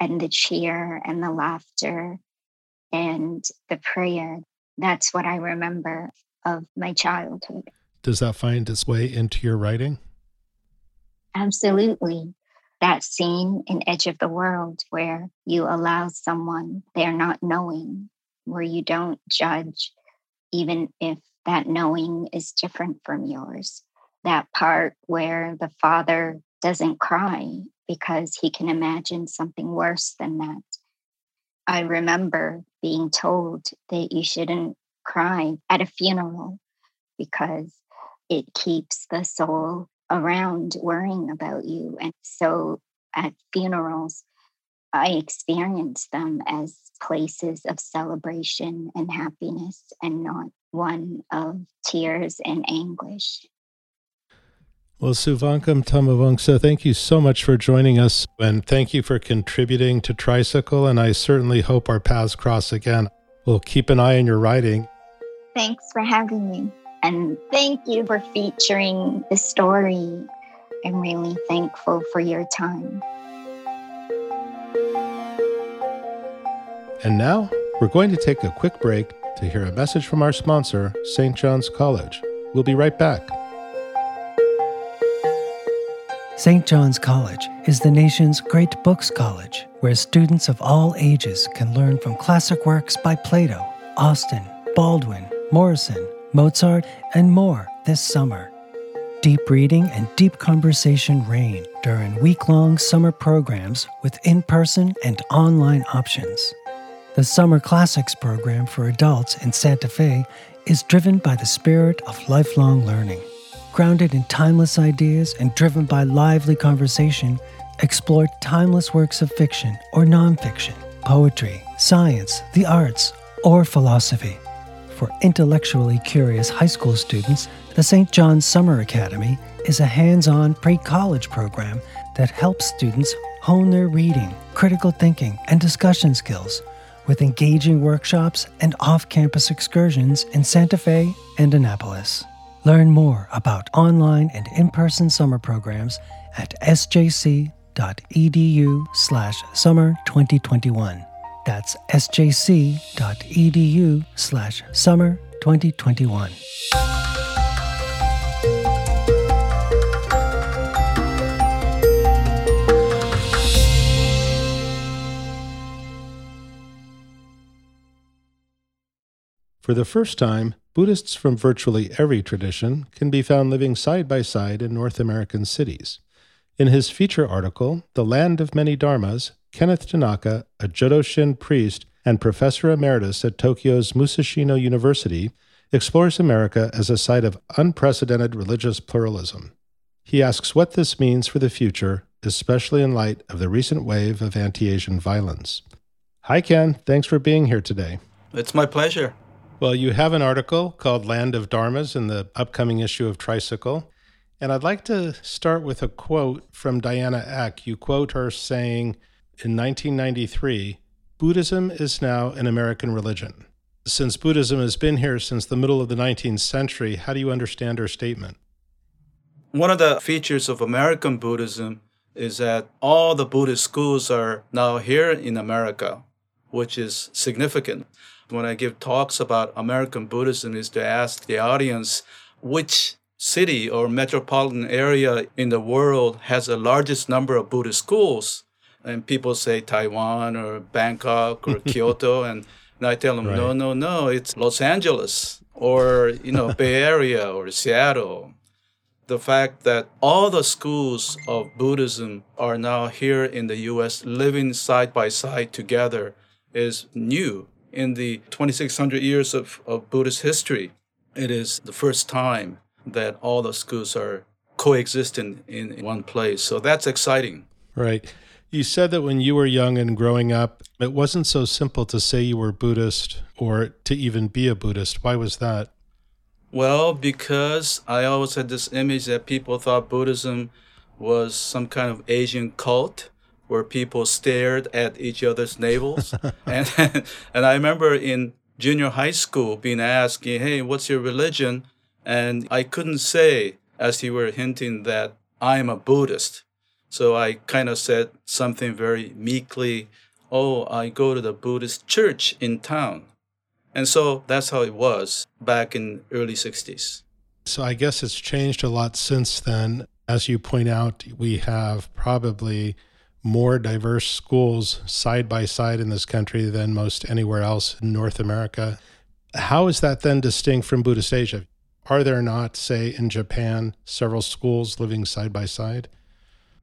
and the cheer and the laughter and the prayer. That's what I remember of my childhood. Does that find its way into your writing? Absolutely. That scene in Edge of the World where you allow someone they're not knowing, where you don't judge, even if that knowing is different from yours. That part where the father doesn't cry because he can imagine something worse than that. I remember being told that you shouldn't cry at a funeral because it keeps the soul around worrying about you. And so at funerals, I experience them as places of celebration and happiness and not one of tears and anguish. Well, Souvankham Thammavongsa, thank you so much for joining us and thank you for contributing to Tricycle, and I certainly hope our paths cross again. We'll keep an eye on your writing. Thanks for having me, and thank you for featuring the story. I'm really thankful for your time. And now, we're going to take a quick break to hear a message from our sponsor, Saint John's College. We'll be right back. Saint John's College is the nation's great books college, where students of all ages can learn from classic works by Plato, Austin, Baldwin, Morrison, Mozart, and more this summer. Deep reading and deep conversation reign during week-long summer programs with in-person and online options. The Summer Classics program for adults in Santa Fe is driven by the spirit of lifelong learning. Grounded in timeless ideas and driven by lively conversation, explore timeless works of fiction or nonfiction, poetry, science, the arts, or philosophy. For intellectually curious high school students, the Saint John's Summer Academy is a hands-on pre-college program that helps students hone their reading, critical thinking, and discussion skills with engaging workshops and off-campus excursions in Santa Fe and Annapolis. Learn more about online and in-person summer programs at s j c dot e d u slash summer twenty twenty-one. That's s j c dot e d u slash summer twenty twenty-one. For the first time, Buddhists from virtually every tradition can be found living side by side in North American cities. In his feature article, The Land of Many Dharmas, Kenneth Tanaka, a Jodo Shin priest and professor emeritus at Tokyo's Musashino University, explores America as a site of unprecedented religious pluralism. He asks what this means for the future, especially in light of the recent wave of anti-Asian violence. Hi, Ken. Thanks for being here today. It's my pleasure. Well, you have an article called Land of Dharmas in the upcoming issue of Tricycle, And I'd like to start with a quote from Diana Eck. You quote her saying, in nineteen ninety-three, Buddhism is now an American religion. Since Buddhism has been here since the middle of the nineteenth century, how do you understand her statement? One of the features of American Buddhism is that all the Buddhist schools are now here in America, which is significant. When I give talks about American Buddhism, is to ask the audience which city or metropolitan area in the world has the largest number of Buddhist schools. And people say Taiwan or Bangkok or Kyoto. And, and I tell them, right. no, no, no, it's Los Angeles or, you know, Bay Area or Seattle. The fact that all the schools of Buddhism are now here in the U S living side by side together is new. In the twenty-six hundred years of, of Buddhist history, it is the first time that all the schools are coexisting in one place. So that's exciting. Right. You said that when you were young and growing up, it wasn't so simple to say you were Buddhist or to even be a Buddhist. Why was that? Well, because I always had this image that people thought Buddhism was some kind of Asian cult where people stared at each other's navels. and and I remember in junior high school being asked, hey, what's your religion? And I couldn't say, as you were hinting, that I'm a Buddhist. So I kind of said something very meekly, oh, I go to the Buddhist church in town. And so that's how it was back in early sixties. So I guess it's changed a lot since then. As you point out, we have probably more diverse schools side by side in this country than most anywhere else in North America. How is that then distinct from Buddhist Asia? Are there not, say, in Japan, several schools living side by side?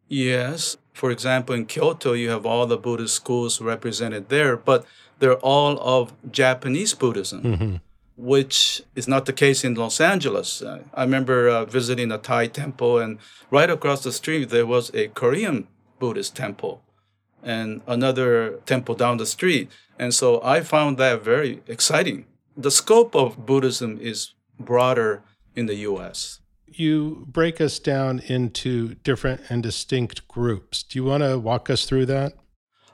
Yes. For example, in Kyoto, you have all the Buddhist schools represented there, but they're all of Japanese Buddhism, mm-hmm. which is not the case in Los Angeles. I remember uh, visiting a Thai temple, and right across the street, there was a Korean Buddhist temple and another temple down the street. And so I found that very exciting. The scope of Buddhism is broader in the U S You break us down into different and distinct groups. Do you want to walk us through that?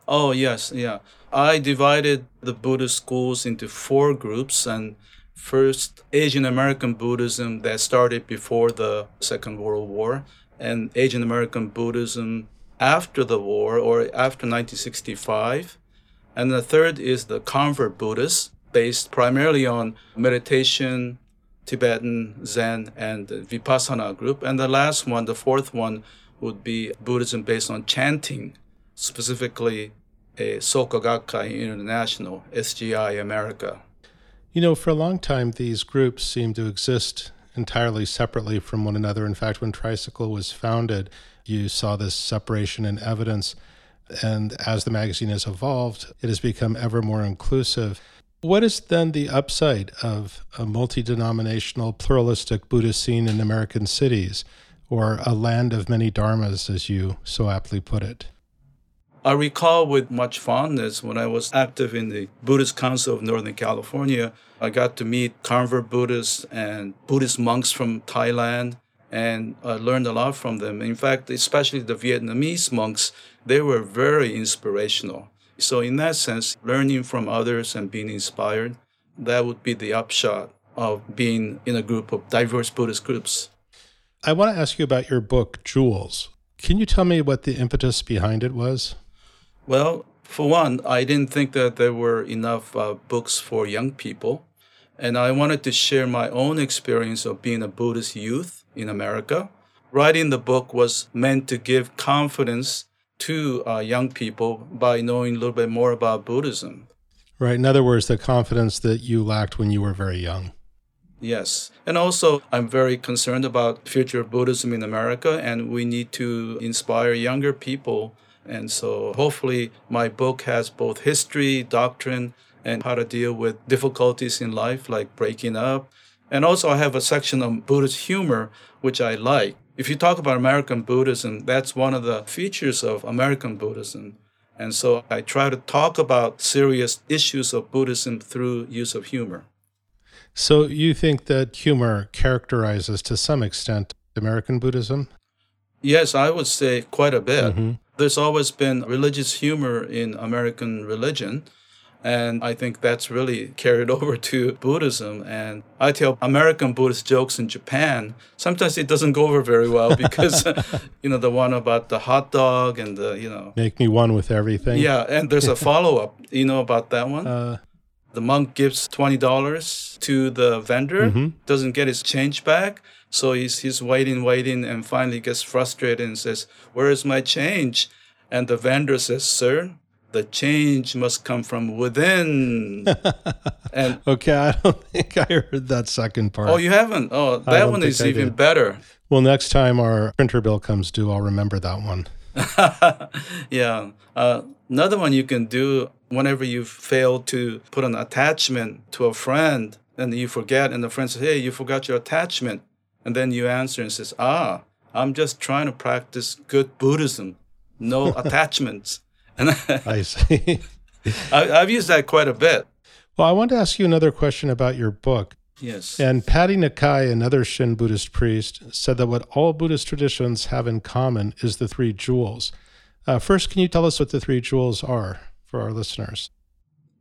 Oh, yes, yeah. I divided the Buddhist schools into four groups. And first, Asian American Buddhism that started before the Second World War, and Asian American Buddhism after the war or after nineteen sixty-five. And the third is the convert Buddhists, based primarily on meditation, Tibetan, Zen, and Vipassana group. And the last one, the fourth one, would be Buddhism based on chanting, specifically a Soka Gakkai International, S G I America. You know, for a long time, these groups seemed to exist entirely separately from one another. In fact, when Tricycle was founded, you saw this separation in evidence. And as the magazine has evolved, it has become ever more inclusive. What is then the upside of a multi-denominational, pluralistic Buddhist scene in American cities, or a land of many dharmas, as you so aptly put it? I recall with much fondness when I was active in the Buddhist Council of Northern California, I got to meet convert Buddhists and Buddhist monks from Thailand, and I learned a lot from them. In fact, especially the Vietnamese monks, they were very inspirational. So in that sense, learning from others and being inspired, that would be the upshot of being in a group of diverse Buddhist groups. I want to ask you about your book, Jewels. Can you tell me what the impetus behind it was? Well, for one, I didn't think that there were enough uh, books for young people. And I wanted to share my own experience of being a Buddhist youth in America. Writing the book was meant to give confidence to uh, young people by knowing a little bit more about Buddhism. Right. In other words, the confidence that you lacked when you were very young. Yes. And also, I'm very concerned about future Buddhism in America, and we need to inspire younger people. And so hopefully my book has both history, doctrine, and how to deal with difficulties in life, like breaking up. And also I have a section on Buddhist humor, which I like. If you talk about American Buddhism, that's one of the features of American Buddhism. And so I try to talk about serious issues of Buddhism through use of humor. So you think that humor characterizes, to some extent, American Buddhism? Yes, I would say quite a bit. Mm-hmm. There's always been religious humor in American religion, and I think that's really carried over to Buddhism. And I tell American Buddhist jokes in Japan. Sometimes it doesn't go over very well because, you know, the one about the hot dog and the, you know. Make me one with everything. Yeah, and there's a follow-up, you know, about that one. Uh, the monk gives twenty dollars to the vendor, mm-hmm. doesn't get his change back. So he's, he's waiting, waiting, and finally gets frustrated and says, "Where is my change?" And the vendor says, "Sir, the change must come from within." And okay, I don't think I heard that second part. Oh, you haven't? Oh, that one is even better. Well, next time our printer bill comes due, I'll remember that one. Yeah. Uh, another one you can do whenever you fail to put an attachment to a friend and you forget, and the friend says, "Hey, you forgot your attachment." And then you answer and says, "Ah, I'm just trying to practice good Buddhism, no attachments." And I see. I, I've used that quite a bit. Well, I want to ask you another question about your book. Yes. And Patti Nakai, another Shin Buddhist priest, said that what all Buddhist traditions have in common is the Three Jewels. Uh, first, can you tell us what the Three Jewels are for our listeners?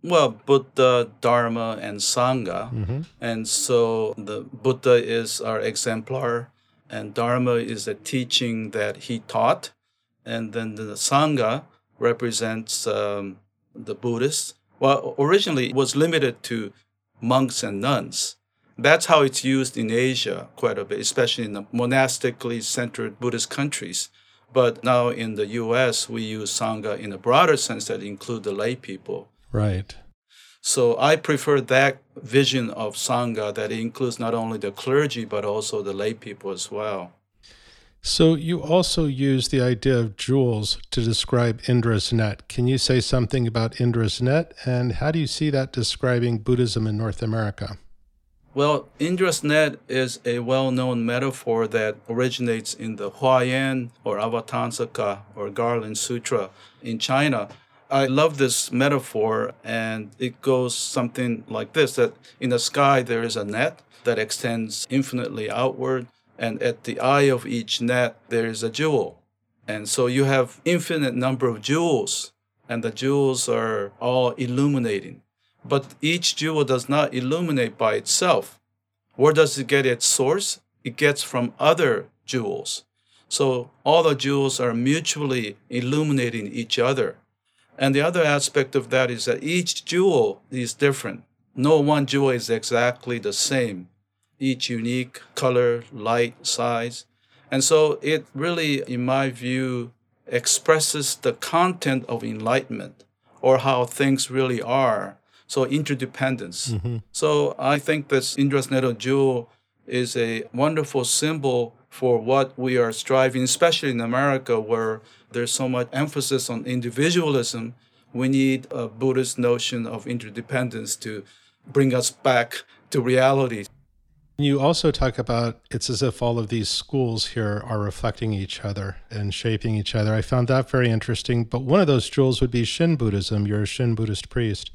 Well, Buddha, Dharma, and Sangha. Mm-hmm. And so the Buddha is our exemplar, and Dharma is a teaching that he taught. And then the Sangha represents um, the Buddhists. Well, originally it was limited to monks and nuns. That's how it's used in Asia quite a bit, especially in the monastically centered Buddhist countries. But now in the U S, we use Sangha in a broader sense that includes the lay people. Right. So I prefer that vision of Sangha that includes not only the clergy, but also the lay people as well. So you also use the idea of jewels to describe Indra's net. Can you say something about Indra's net, and how do you see that describing Buddhism in North America? Well, Indra's net is a well-known metaphor that originates in the Huayan or Avatamsaka or Garland Sutra in China. I love this metaphor, and it goes something like this, that in the sky there is a net that extends infinitely outward, and at the eye of each net there is a jewel. And so you have infinite number of jewels, and the jewels are all illuminating. But each jewel does not illuminate by itself. Where does it get its source? It gets from other jewels. So all the jewels are mutually illuminating each other. And the other aspect of that is that each jewel is different. No one jewel is exactly the same, each unique color, light, size. And so it really, in my view, expresses the content of enlightenment or how things really are. So interdependence. Mm-hmm. So I think this Indra's net jewel is a wonderful symbol for what we are striving, especially in America, where there's so much emphasis on individualism. We need a Buddhist notion of interdependence to bring us back to reality. You also talk about it's as if all of these schools here are reflecting each other and shaping each other. I found that very interesting. But one of those jewels would be Shin Buddhism. You're a Shin Buddhist priest.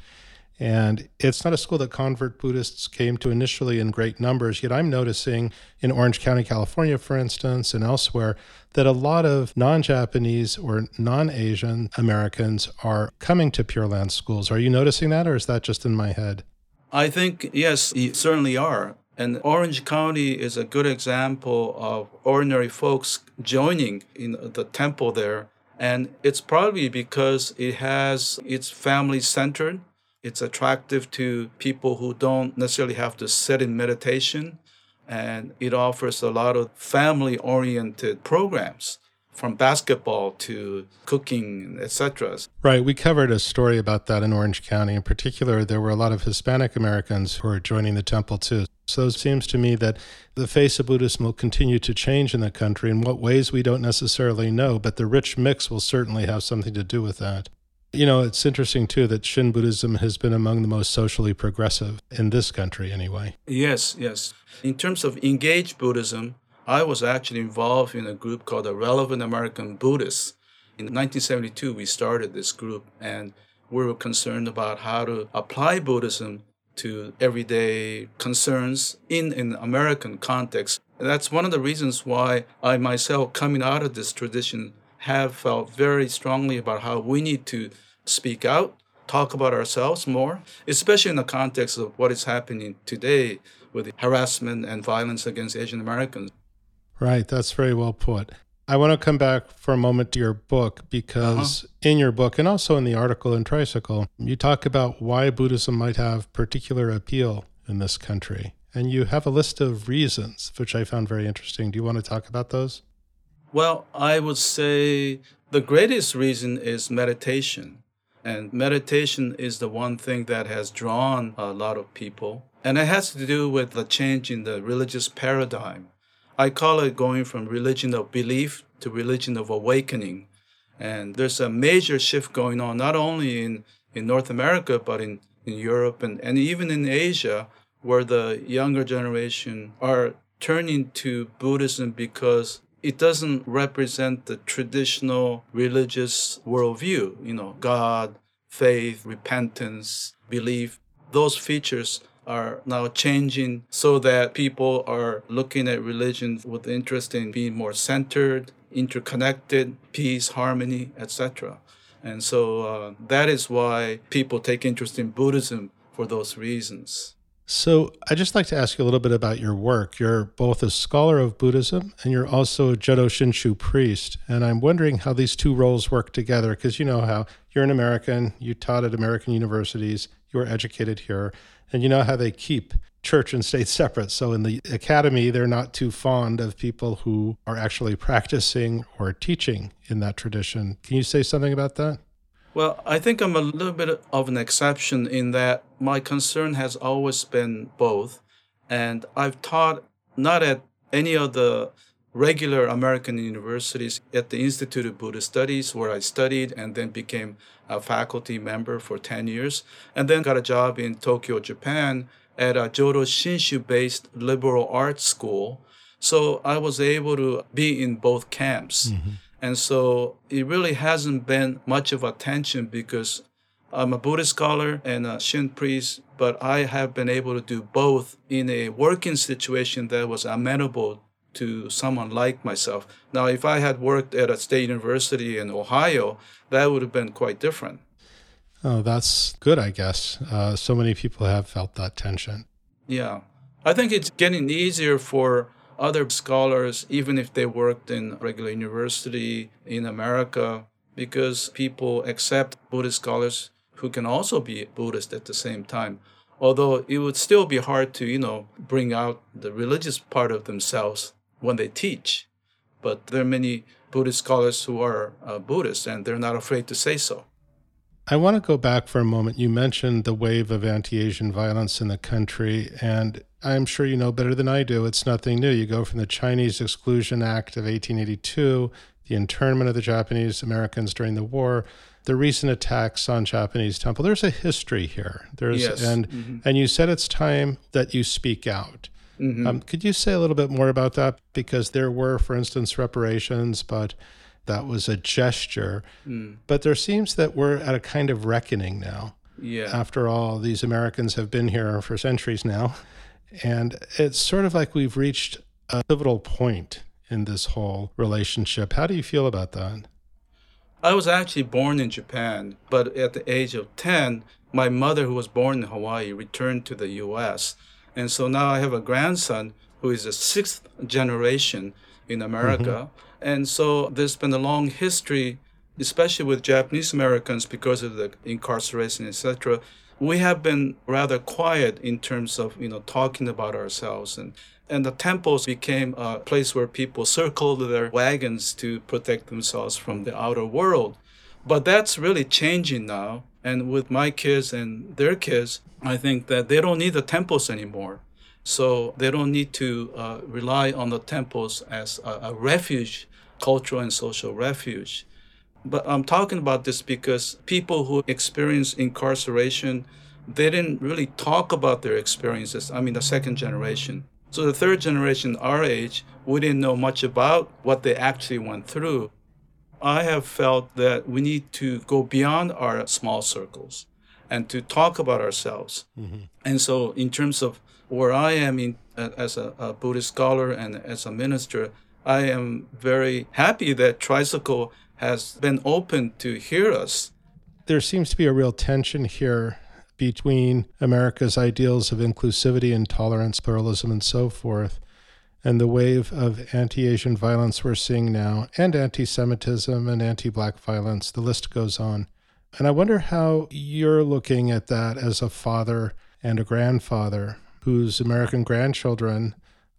And it's not a school that convert Buddhists came to initially in great numbers, yet I'm noticing in Orange County, California, for instance, and elsewhere, that a lot of non-Japanese or non-Asian Americans are coming to Pure Land schools. Are you noticing that, or is that just in my head? I think, yes, you certainly are. And Orange County is a good example of ordinary folks joining in the temple there. And it's probably because it has its family-centered. It's attractive to people who don't necessarily have to sit in meditation, and it offers a lot of family-oriented programs, from basketball to cooking, et cetera. Right. We covered a story about that in Orange County. In particular, there were a lot of Hispanic Americans who are joining the temple, too. So it seems to me that the face of Buddhism will continue to change in the country. In what ways, we don't necessarily know, but the rich mix will certainly have something to do with that. You know, it's interesting, too, that Shin Buddhism has been among the most socially progressive in this country, anyway. Yes, yes. In terms of engaged Buddhism, I was actually involved in a group called the Relevant American Buddhists. In nineteen seventy-two, we started this group, and we were concerned about how to apply Buddhism to everyday concerns in an American context. That's one of the reasons why I myself, coming out of this tradition, have felt very strongly about how we need to speak out, talk about ourselves more, especially in the context of what is happening today with the harassment and violence against Asian Americans. Right, that's very well put. I want to come back for a moment to your book, because uh-huh. in your book, and also in the article in Tricycle, you talk about why Buddhism might have particular appeal in this country. And you have a list of reasons, which I found very interesting. Do you want to talk about those? Well, I would say the greatest reason is meditation. And meditation is the one thing that has drawn a lot of people. And it has to do with the change in the religious paradigm. I call it going from religion of belief to religion of awakening. And there's a major shift going on, not only in, in North America, but in, in Europe and, and even in Asia, where the younger generation are turning to Buddhism because it doesn't represent the traditional religious worldview, you know, God, faith, repentance, belief. Those features are now changing so that people are looking at religion with interest in being more centered, interconnected, peace, harmony, et cetera. And so uh, that is why people take interest in Buddhism for those reasons. So I'd just like to ask you a little bit about your work. You're both a scholar of Buddhism and you're also a Jodo Shinshu priest. And I'm wondering how these two roles work together, because you know how you're an American, you taught at American universities, you were educated here. And you know how they keep church and state separate. So in the academy, they're not too fond of people who are actually practicing or teaching in that tradition. Can you say something about that? Well, I think I'm a little bit of an exception in that my concern has always been both. And I've taught not at any of the regular American universities, at the Institute of Buddhist Studies, where I studied and then became a faculty member for ten years, and then got a job in Tokyo, Japan, at a Jodo Shinshu-based liberal arts school. So I was able to be in both camps. Mm-hmm. And so it really hasn't been much of a tension because I'm a Buddhist scholar and a Shin priest, but I have been able to do both in a working situation that was amenable to someone like myself. Now, if I had worked at a state university in Ohio, that would have been quite different. Oh, that's good, I guess. Uh, so many people have felt that tension. Yeah. I think it's getting easier for other scholars, even if they worked in a regular university in America, because people accept Buddhist scholars who can also be Buddhist at the same time. Although it would still be hard to, you know, bring out the religious part of themselves when they teach. But there are many Buddhist scholars who are uh, Buddhists, and they're not afraid to say so. I want to go back for a moment. You mentioned the wave of anti-Asian violence in the country, and I'm sure you know better than I do, it's nothing new. You go from the Chinese Exclusion Act of eighteen eighty-two, the internment of the Japanese Americans during the war, the recent attacks on Japanese temple. There's a history here. There's yes. and mm-hmm. and you said it's time that you speak out. Mm-hmm. Um, could you say a little bit more about that? Because there were, for instance, reparations, but that was a gesture. Mm. But there seems that we're at a kind of reckoning now. Yeah. After all, these Americans have been here for centuries now. And it's sort of like we've reached a pivotal point in this whole relationship. How do you feel about that? I was actually born in Japan, but at the age of ten, my mother, who was born in Hawaii, returned to the U S. And so now I have a grandson who is a sixth generation in America. Mm-hmm. And so there's been a long history, especially with Japanese Americans, because of the incarceration, et cetera. We have been rather quiet in terms of, you know, talking about ourselves. And, and the temples became a place where people circled their wagons to protect themselves from the outer world. But that's really changing now. And with my kids and their kids, I think that they don't need the temples anymore. So they don't need to uh, rely on the temples as a, a refuge, cultural and social refuge. But I'm talking about this because people who experience incarceration, they didn't really talk about their experiences. I mean, the second generation. So the third generation, our age, we didn't know much about what they actually went through. I have felt that we need to go beyond our small circles and to talk about ourselves. Mm-hmm. And so in terms of where I am in, uh, as a, a Buddhist scholar and as a minister, I am very happy that Tricycle has been open to hear us. There seems to be a real tension here between America's ideals of inclusivity and tolerance, pluralism, and so forth, and the wave of anti-Asian violence we're seeing now, and anti-Semitism and anti-Black violence. The list goes on. And I wonder how you're looking at that as a father and a grandfather whose American grandchildren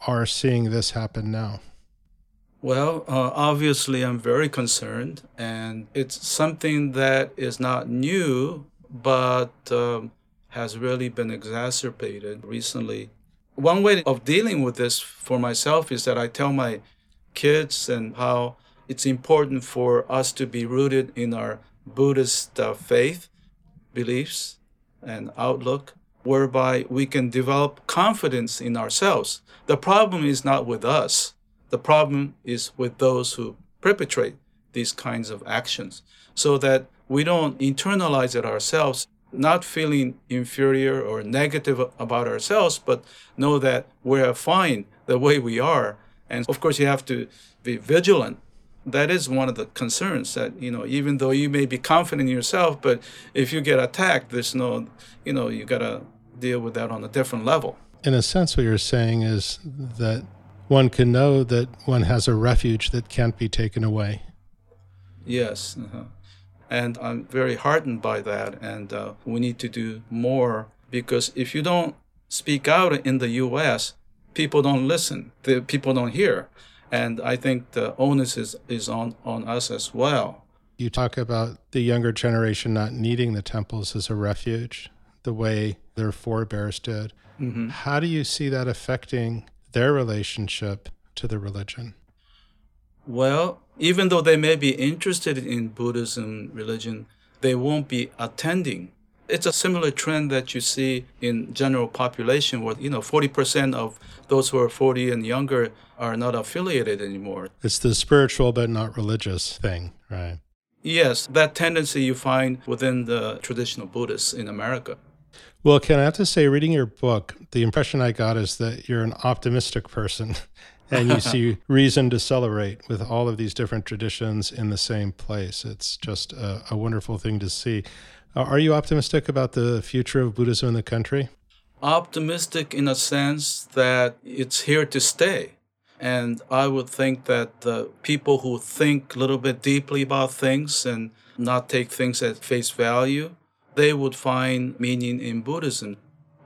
are seeing this happen now. Well, uh, obviously, I'm very concerned, and it's something that is not new, but um, has really been exacerbated recently. One way of dealing with this for myself is that I tell my kids and how it's important for us to be rooted in our Buddhist uh, faith, beliefs, and outlook, whereby we can develop confidence in ourselves. The problem is not with us. The problem is with those who perpetrate these kinds of actions, so that we don't internalize it ourselves, not feeling inferior or negative about ourselves, but know that we're fine the way we are. And of course, you have to be vigilant. That is one of the concerns, that, you know, even though you may be confident in yourself, but if you get attacked, there's no, you know, you got to deal with that on a different level. In a sense, what you're saying is that one can know that one has a refuge that can't be taken away. Yes. Uh-huh. And I'm very heartened by that. And uh, we need to do more, because if you don't speak out in the U S, people don't listen. The people don't hear. And I think the onus is, is on, on us as well. You talk about the younger generation not needing the temples as a refuge, the way their forebears did. Mm-hmm. How do you see that affecting their relationship to the religion? Well, even though they may be interested in Buddhism religion, they won't be attending. It's a similar trend that you see in general population, where, you know, forty percent of those who are forty and younger are not affiliated anymore. It's the spiritual but not religious thing, right? Yes, that tendency you find within the traditional Buddhists in America. Well, Ken, I have to say, reading your book, the impression I got is that you're an optimistic person and you see reason to celebrate with all of these different traditions in the same place. It's just a, a wonderful thing to see. Uh, are you optimistic about the future of Buddhism in the country? Optimistic in a sense that it's here to stay. And I would think that the people who think a little bit deeply about things and not take things at face value, they would find meaning in Buddhism.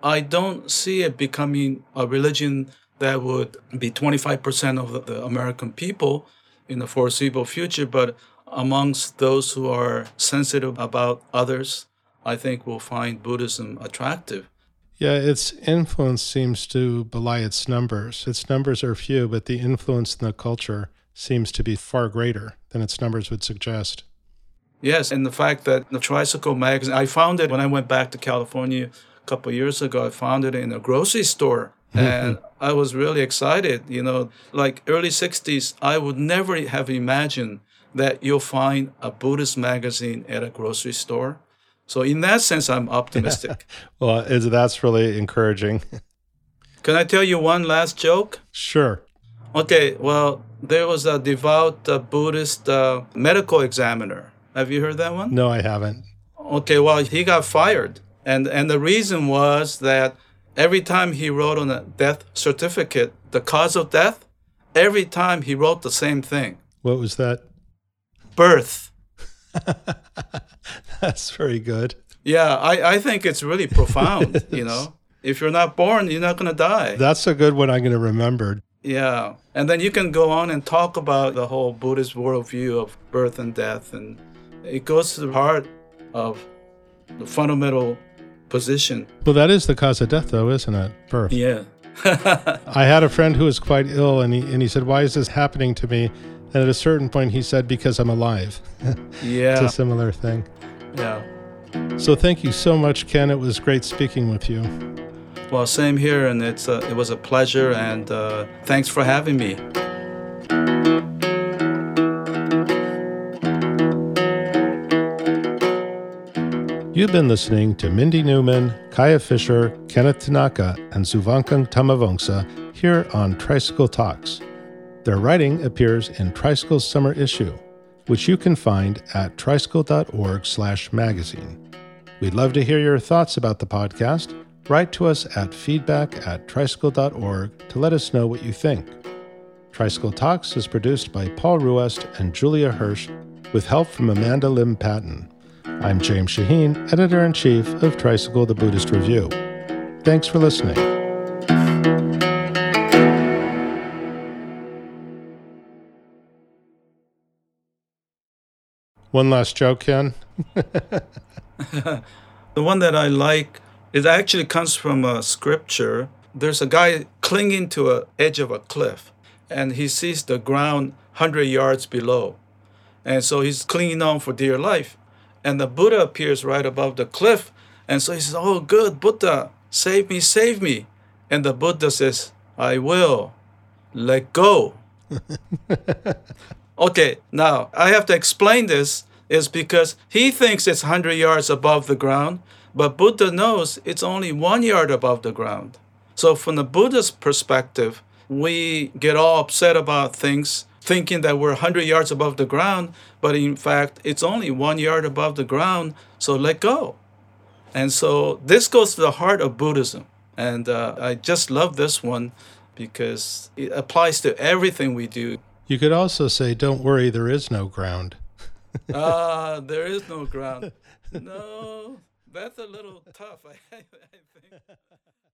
I don't see it becoming a religion that would be twenty-five percent of the American people in the foreseeable future, but amongst those who are sensitive about others, I think will find Buddhism attractive. Yeah, its influence seems to belie its numbers. Its numbers are few, but the influence in the culture seems to be far greater than its numbers would suggest. Yes, and the fact that the Tricycle magazine, I found it when I went back to California a couple of years ago. I found it in a grocery store, and I was really excited. You know, like early sixties, I would never have imagined that you'll find a Buddhist magazine at a grocery store. So in that sense, I'm optimistic. Well, that's really encouraging. Can I tell you one last joke? Sure. Okay, well, there was a devout uh, Buddhist uh, medical examiner. Have you heard that one? No, I haven't. Okay, well, he got fired. And and the reason was that every time he wrote on a death certificate, the cause of death, every time he wrote the same thing. What was that? Birth. That's very good. Yeah, I, I think it's really profound, it you know. If you're not born, you're not going to die. That's a good one I'm going to remember. Yeah, and then you can go on and talk about the whole Buddhist worldview of birth and death, and it goes to the heart of the fundamental position. Well, that is the cause of death, though, isn't it? Birth. Yeah. I had a friend who was quite ill, and he, and he said, "Why is this happening to me?" And at a certain point, he said, "Because I'm alive." Yeah. It's a similar thing. Yeah. So thank you so much, Ken. It was great speaking with you. Well, same here, and it's a, it was a pleasure, and uh, thanks for having me. You've been listening to Mindy Newman, Kaia Fischer, Kenneth Tanaka, and Souvankham Thammavongsa here on Tricycle Talks. Their writing appears in Tricycle's summer issue, which you can find at tricycle dot org slash magazine. We'd love to hear your thoughts about the podcast. Write to us at feedback at tricycle dot org to let us know what you think. Tricycle Talks is produced by Paul Ruest and Julia Hirsch, with help from Amanda Lim Patton. I'm James Shaheen, Editor-in-Chief of Tricycle, the Buddhist Review. Thanks for listening. One last joke, Ken. The one that I like, it actually comes from a scripture. There's a guy clinging to an edge of a cliff, and he sees the ground one hundred yards below. And so he's clinging on for dear life. And the Buddha appears right above the cliff. And so he says, "Oh, good, Buddha, save me, save me." And the Buddha says, "I will. Let go." Okay, now, I have to explain this is because he thinks it's one hundred yards above the ground, but Buddha knows it's only one yard above the ground. So from the Buddha's perspective, we get all upset about things, thinking that we're one hundred yards above the ground, but in fact, it's only one yard above the ground, so let go. And so this goes to the heart of Buddhism. And uh, I just love this one because it applies to everything we do. You could also say, "Don't worry, there is no ground." Ah, uh, there is no ground. No, that's a little tough, I, I think.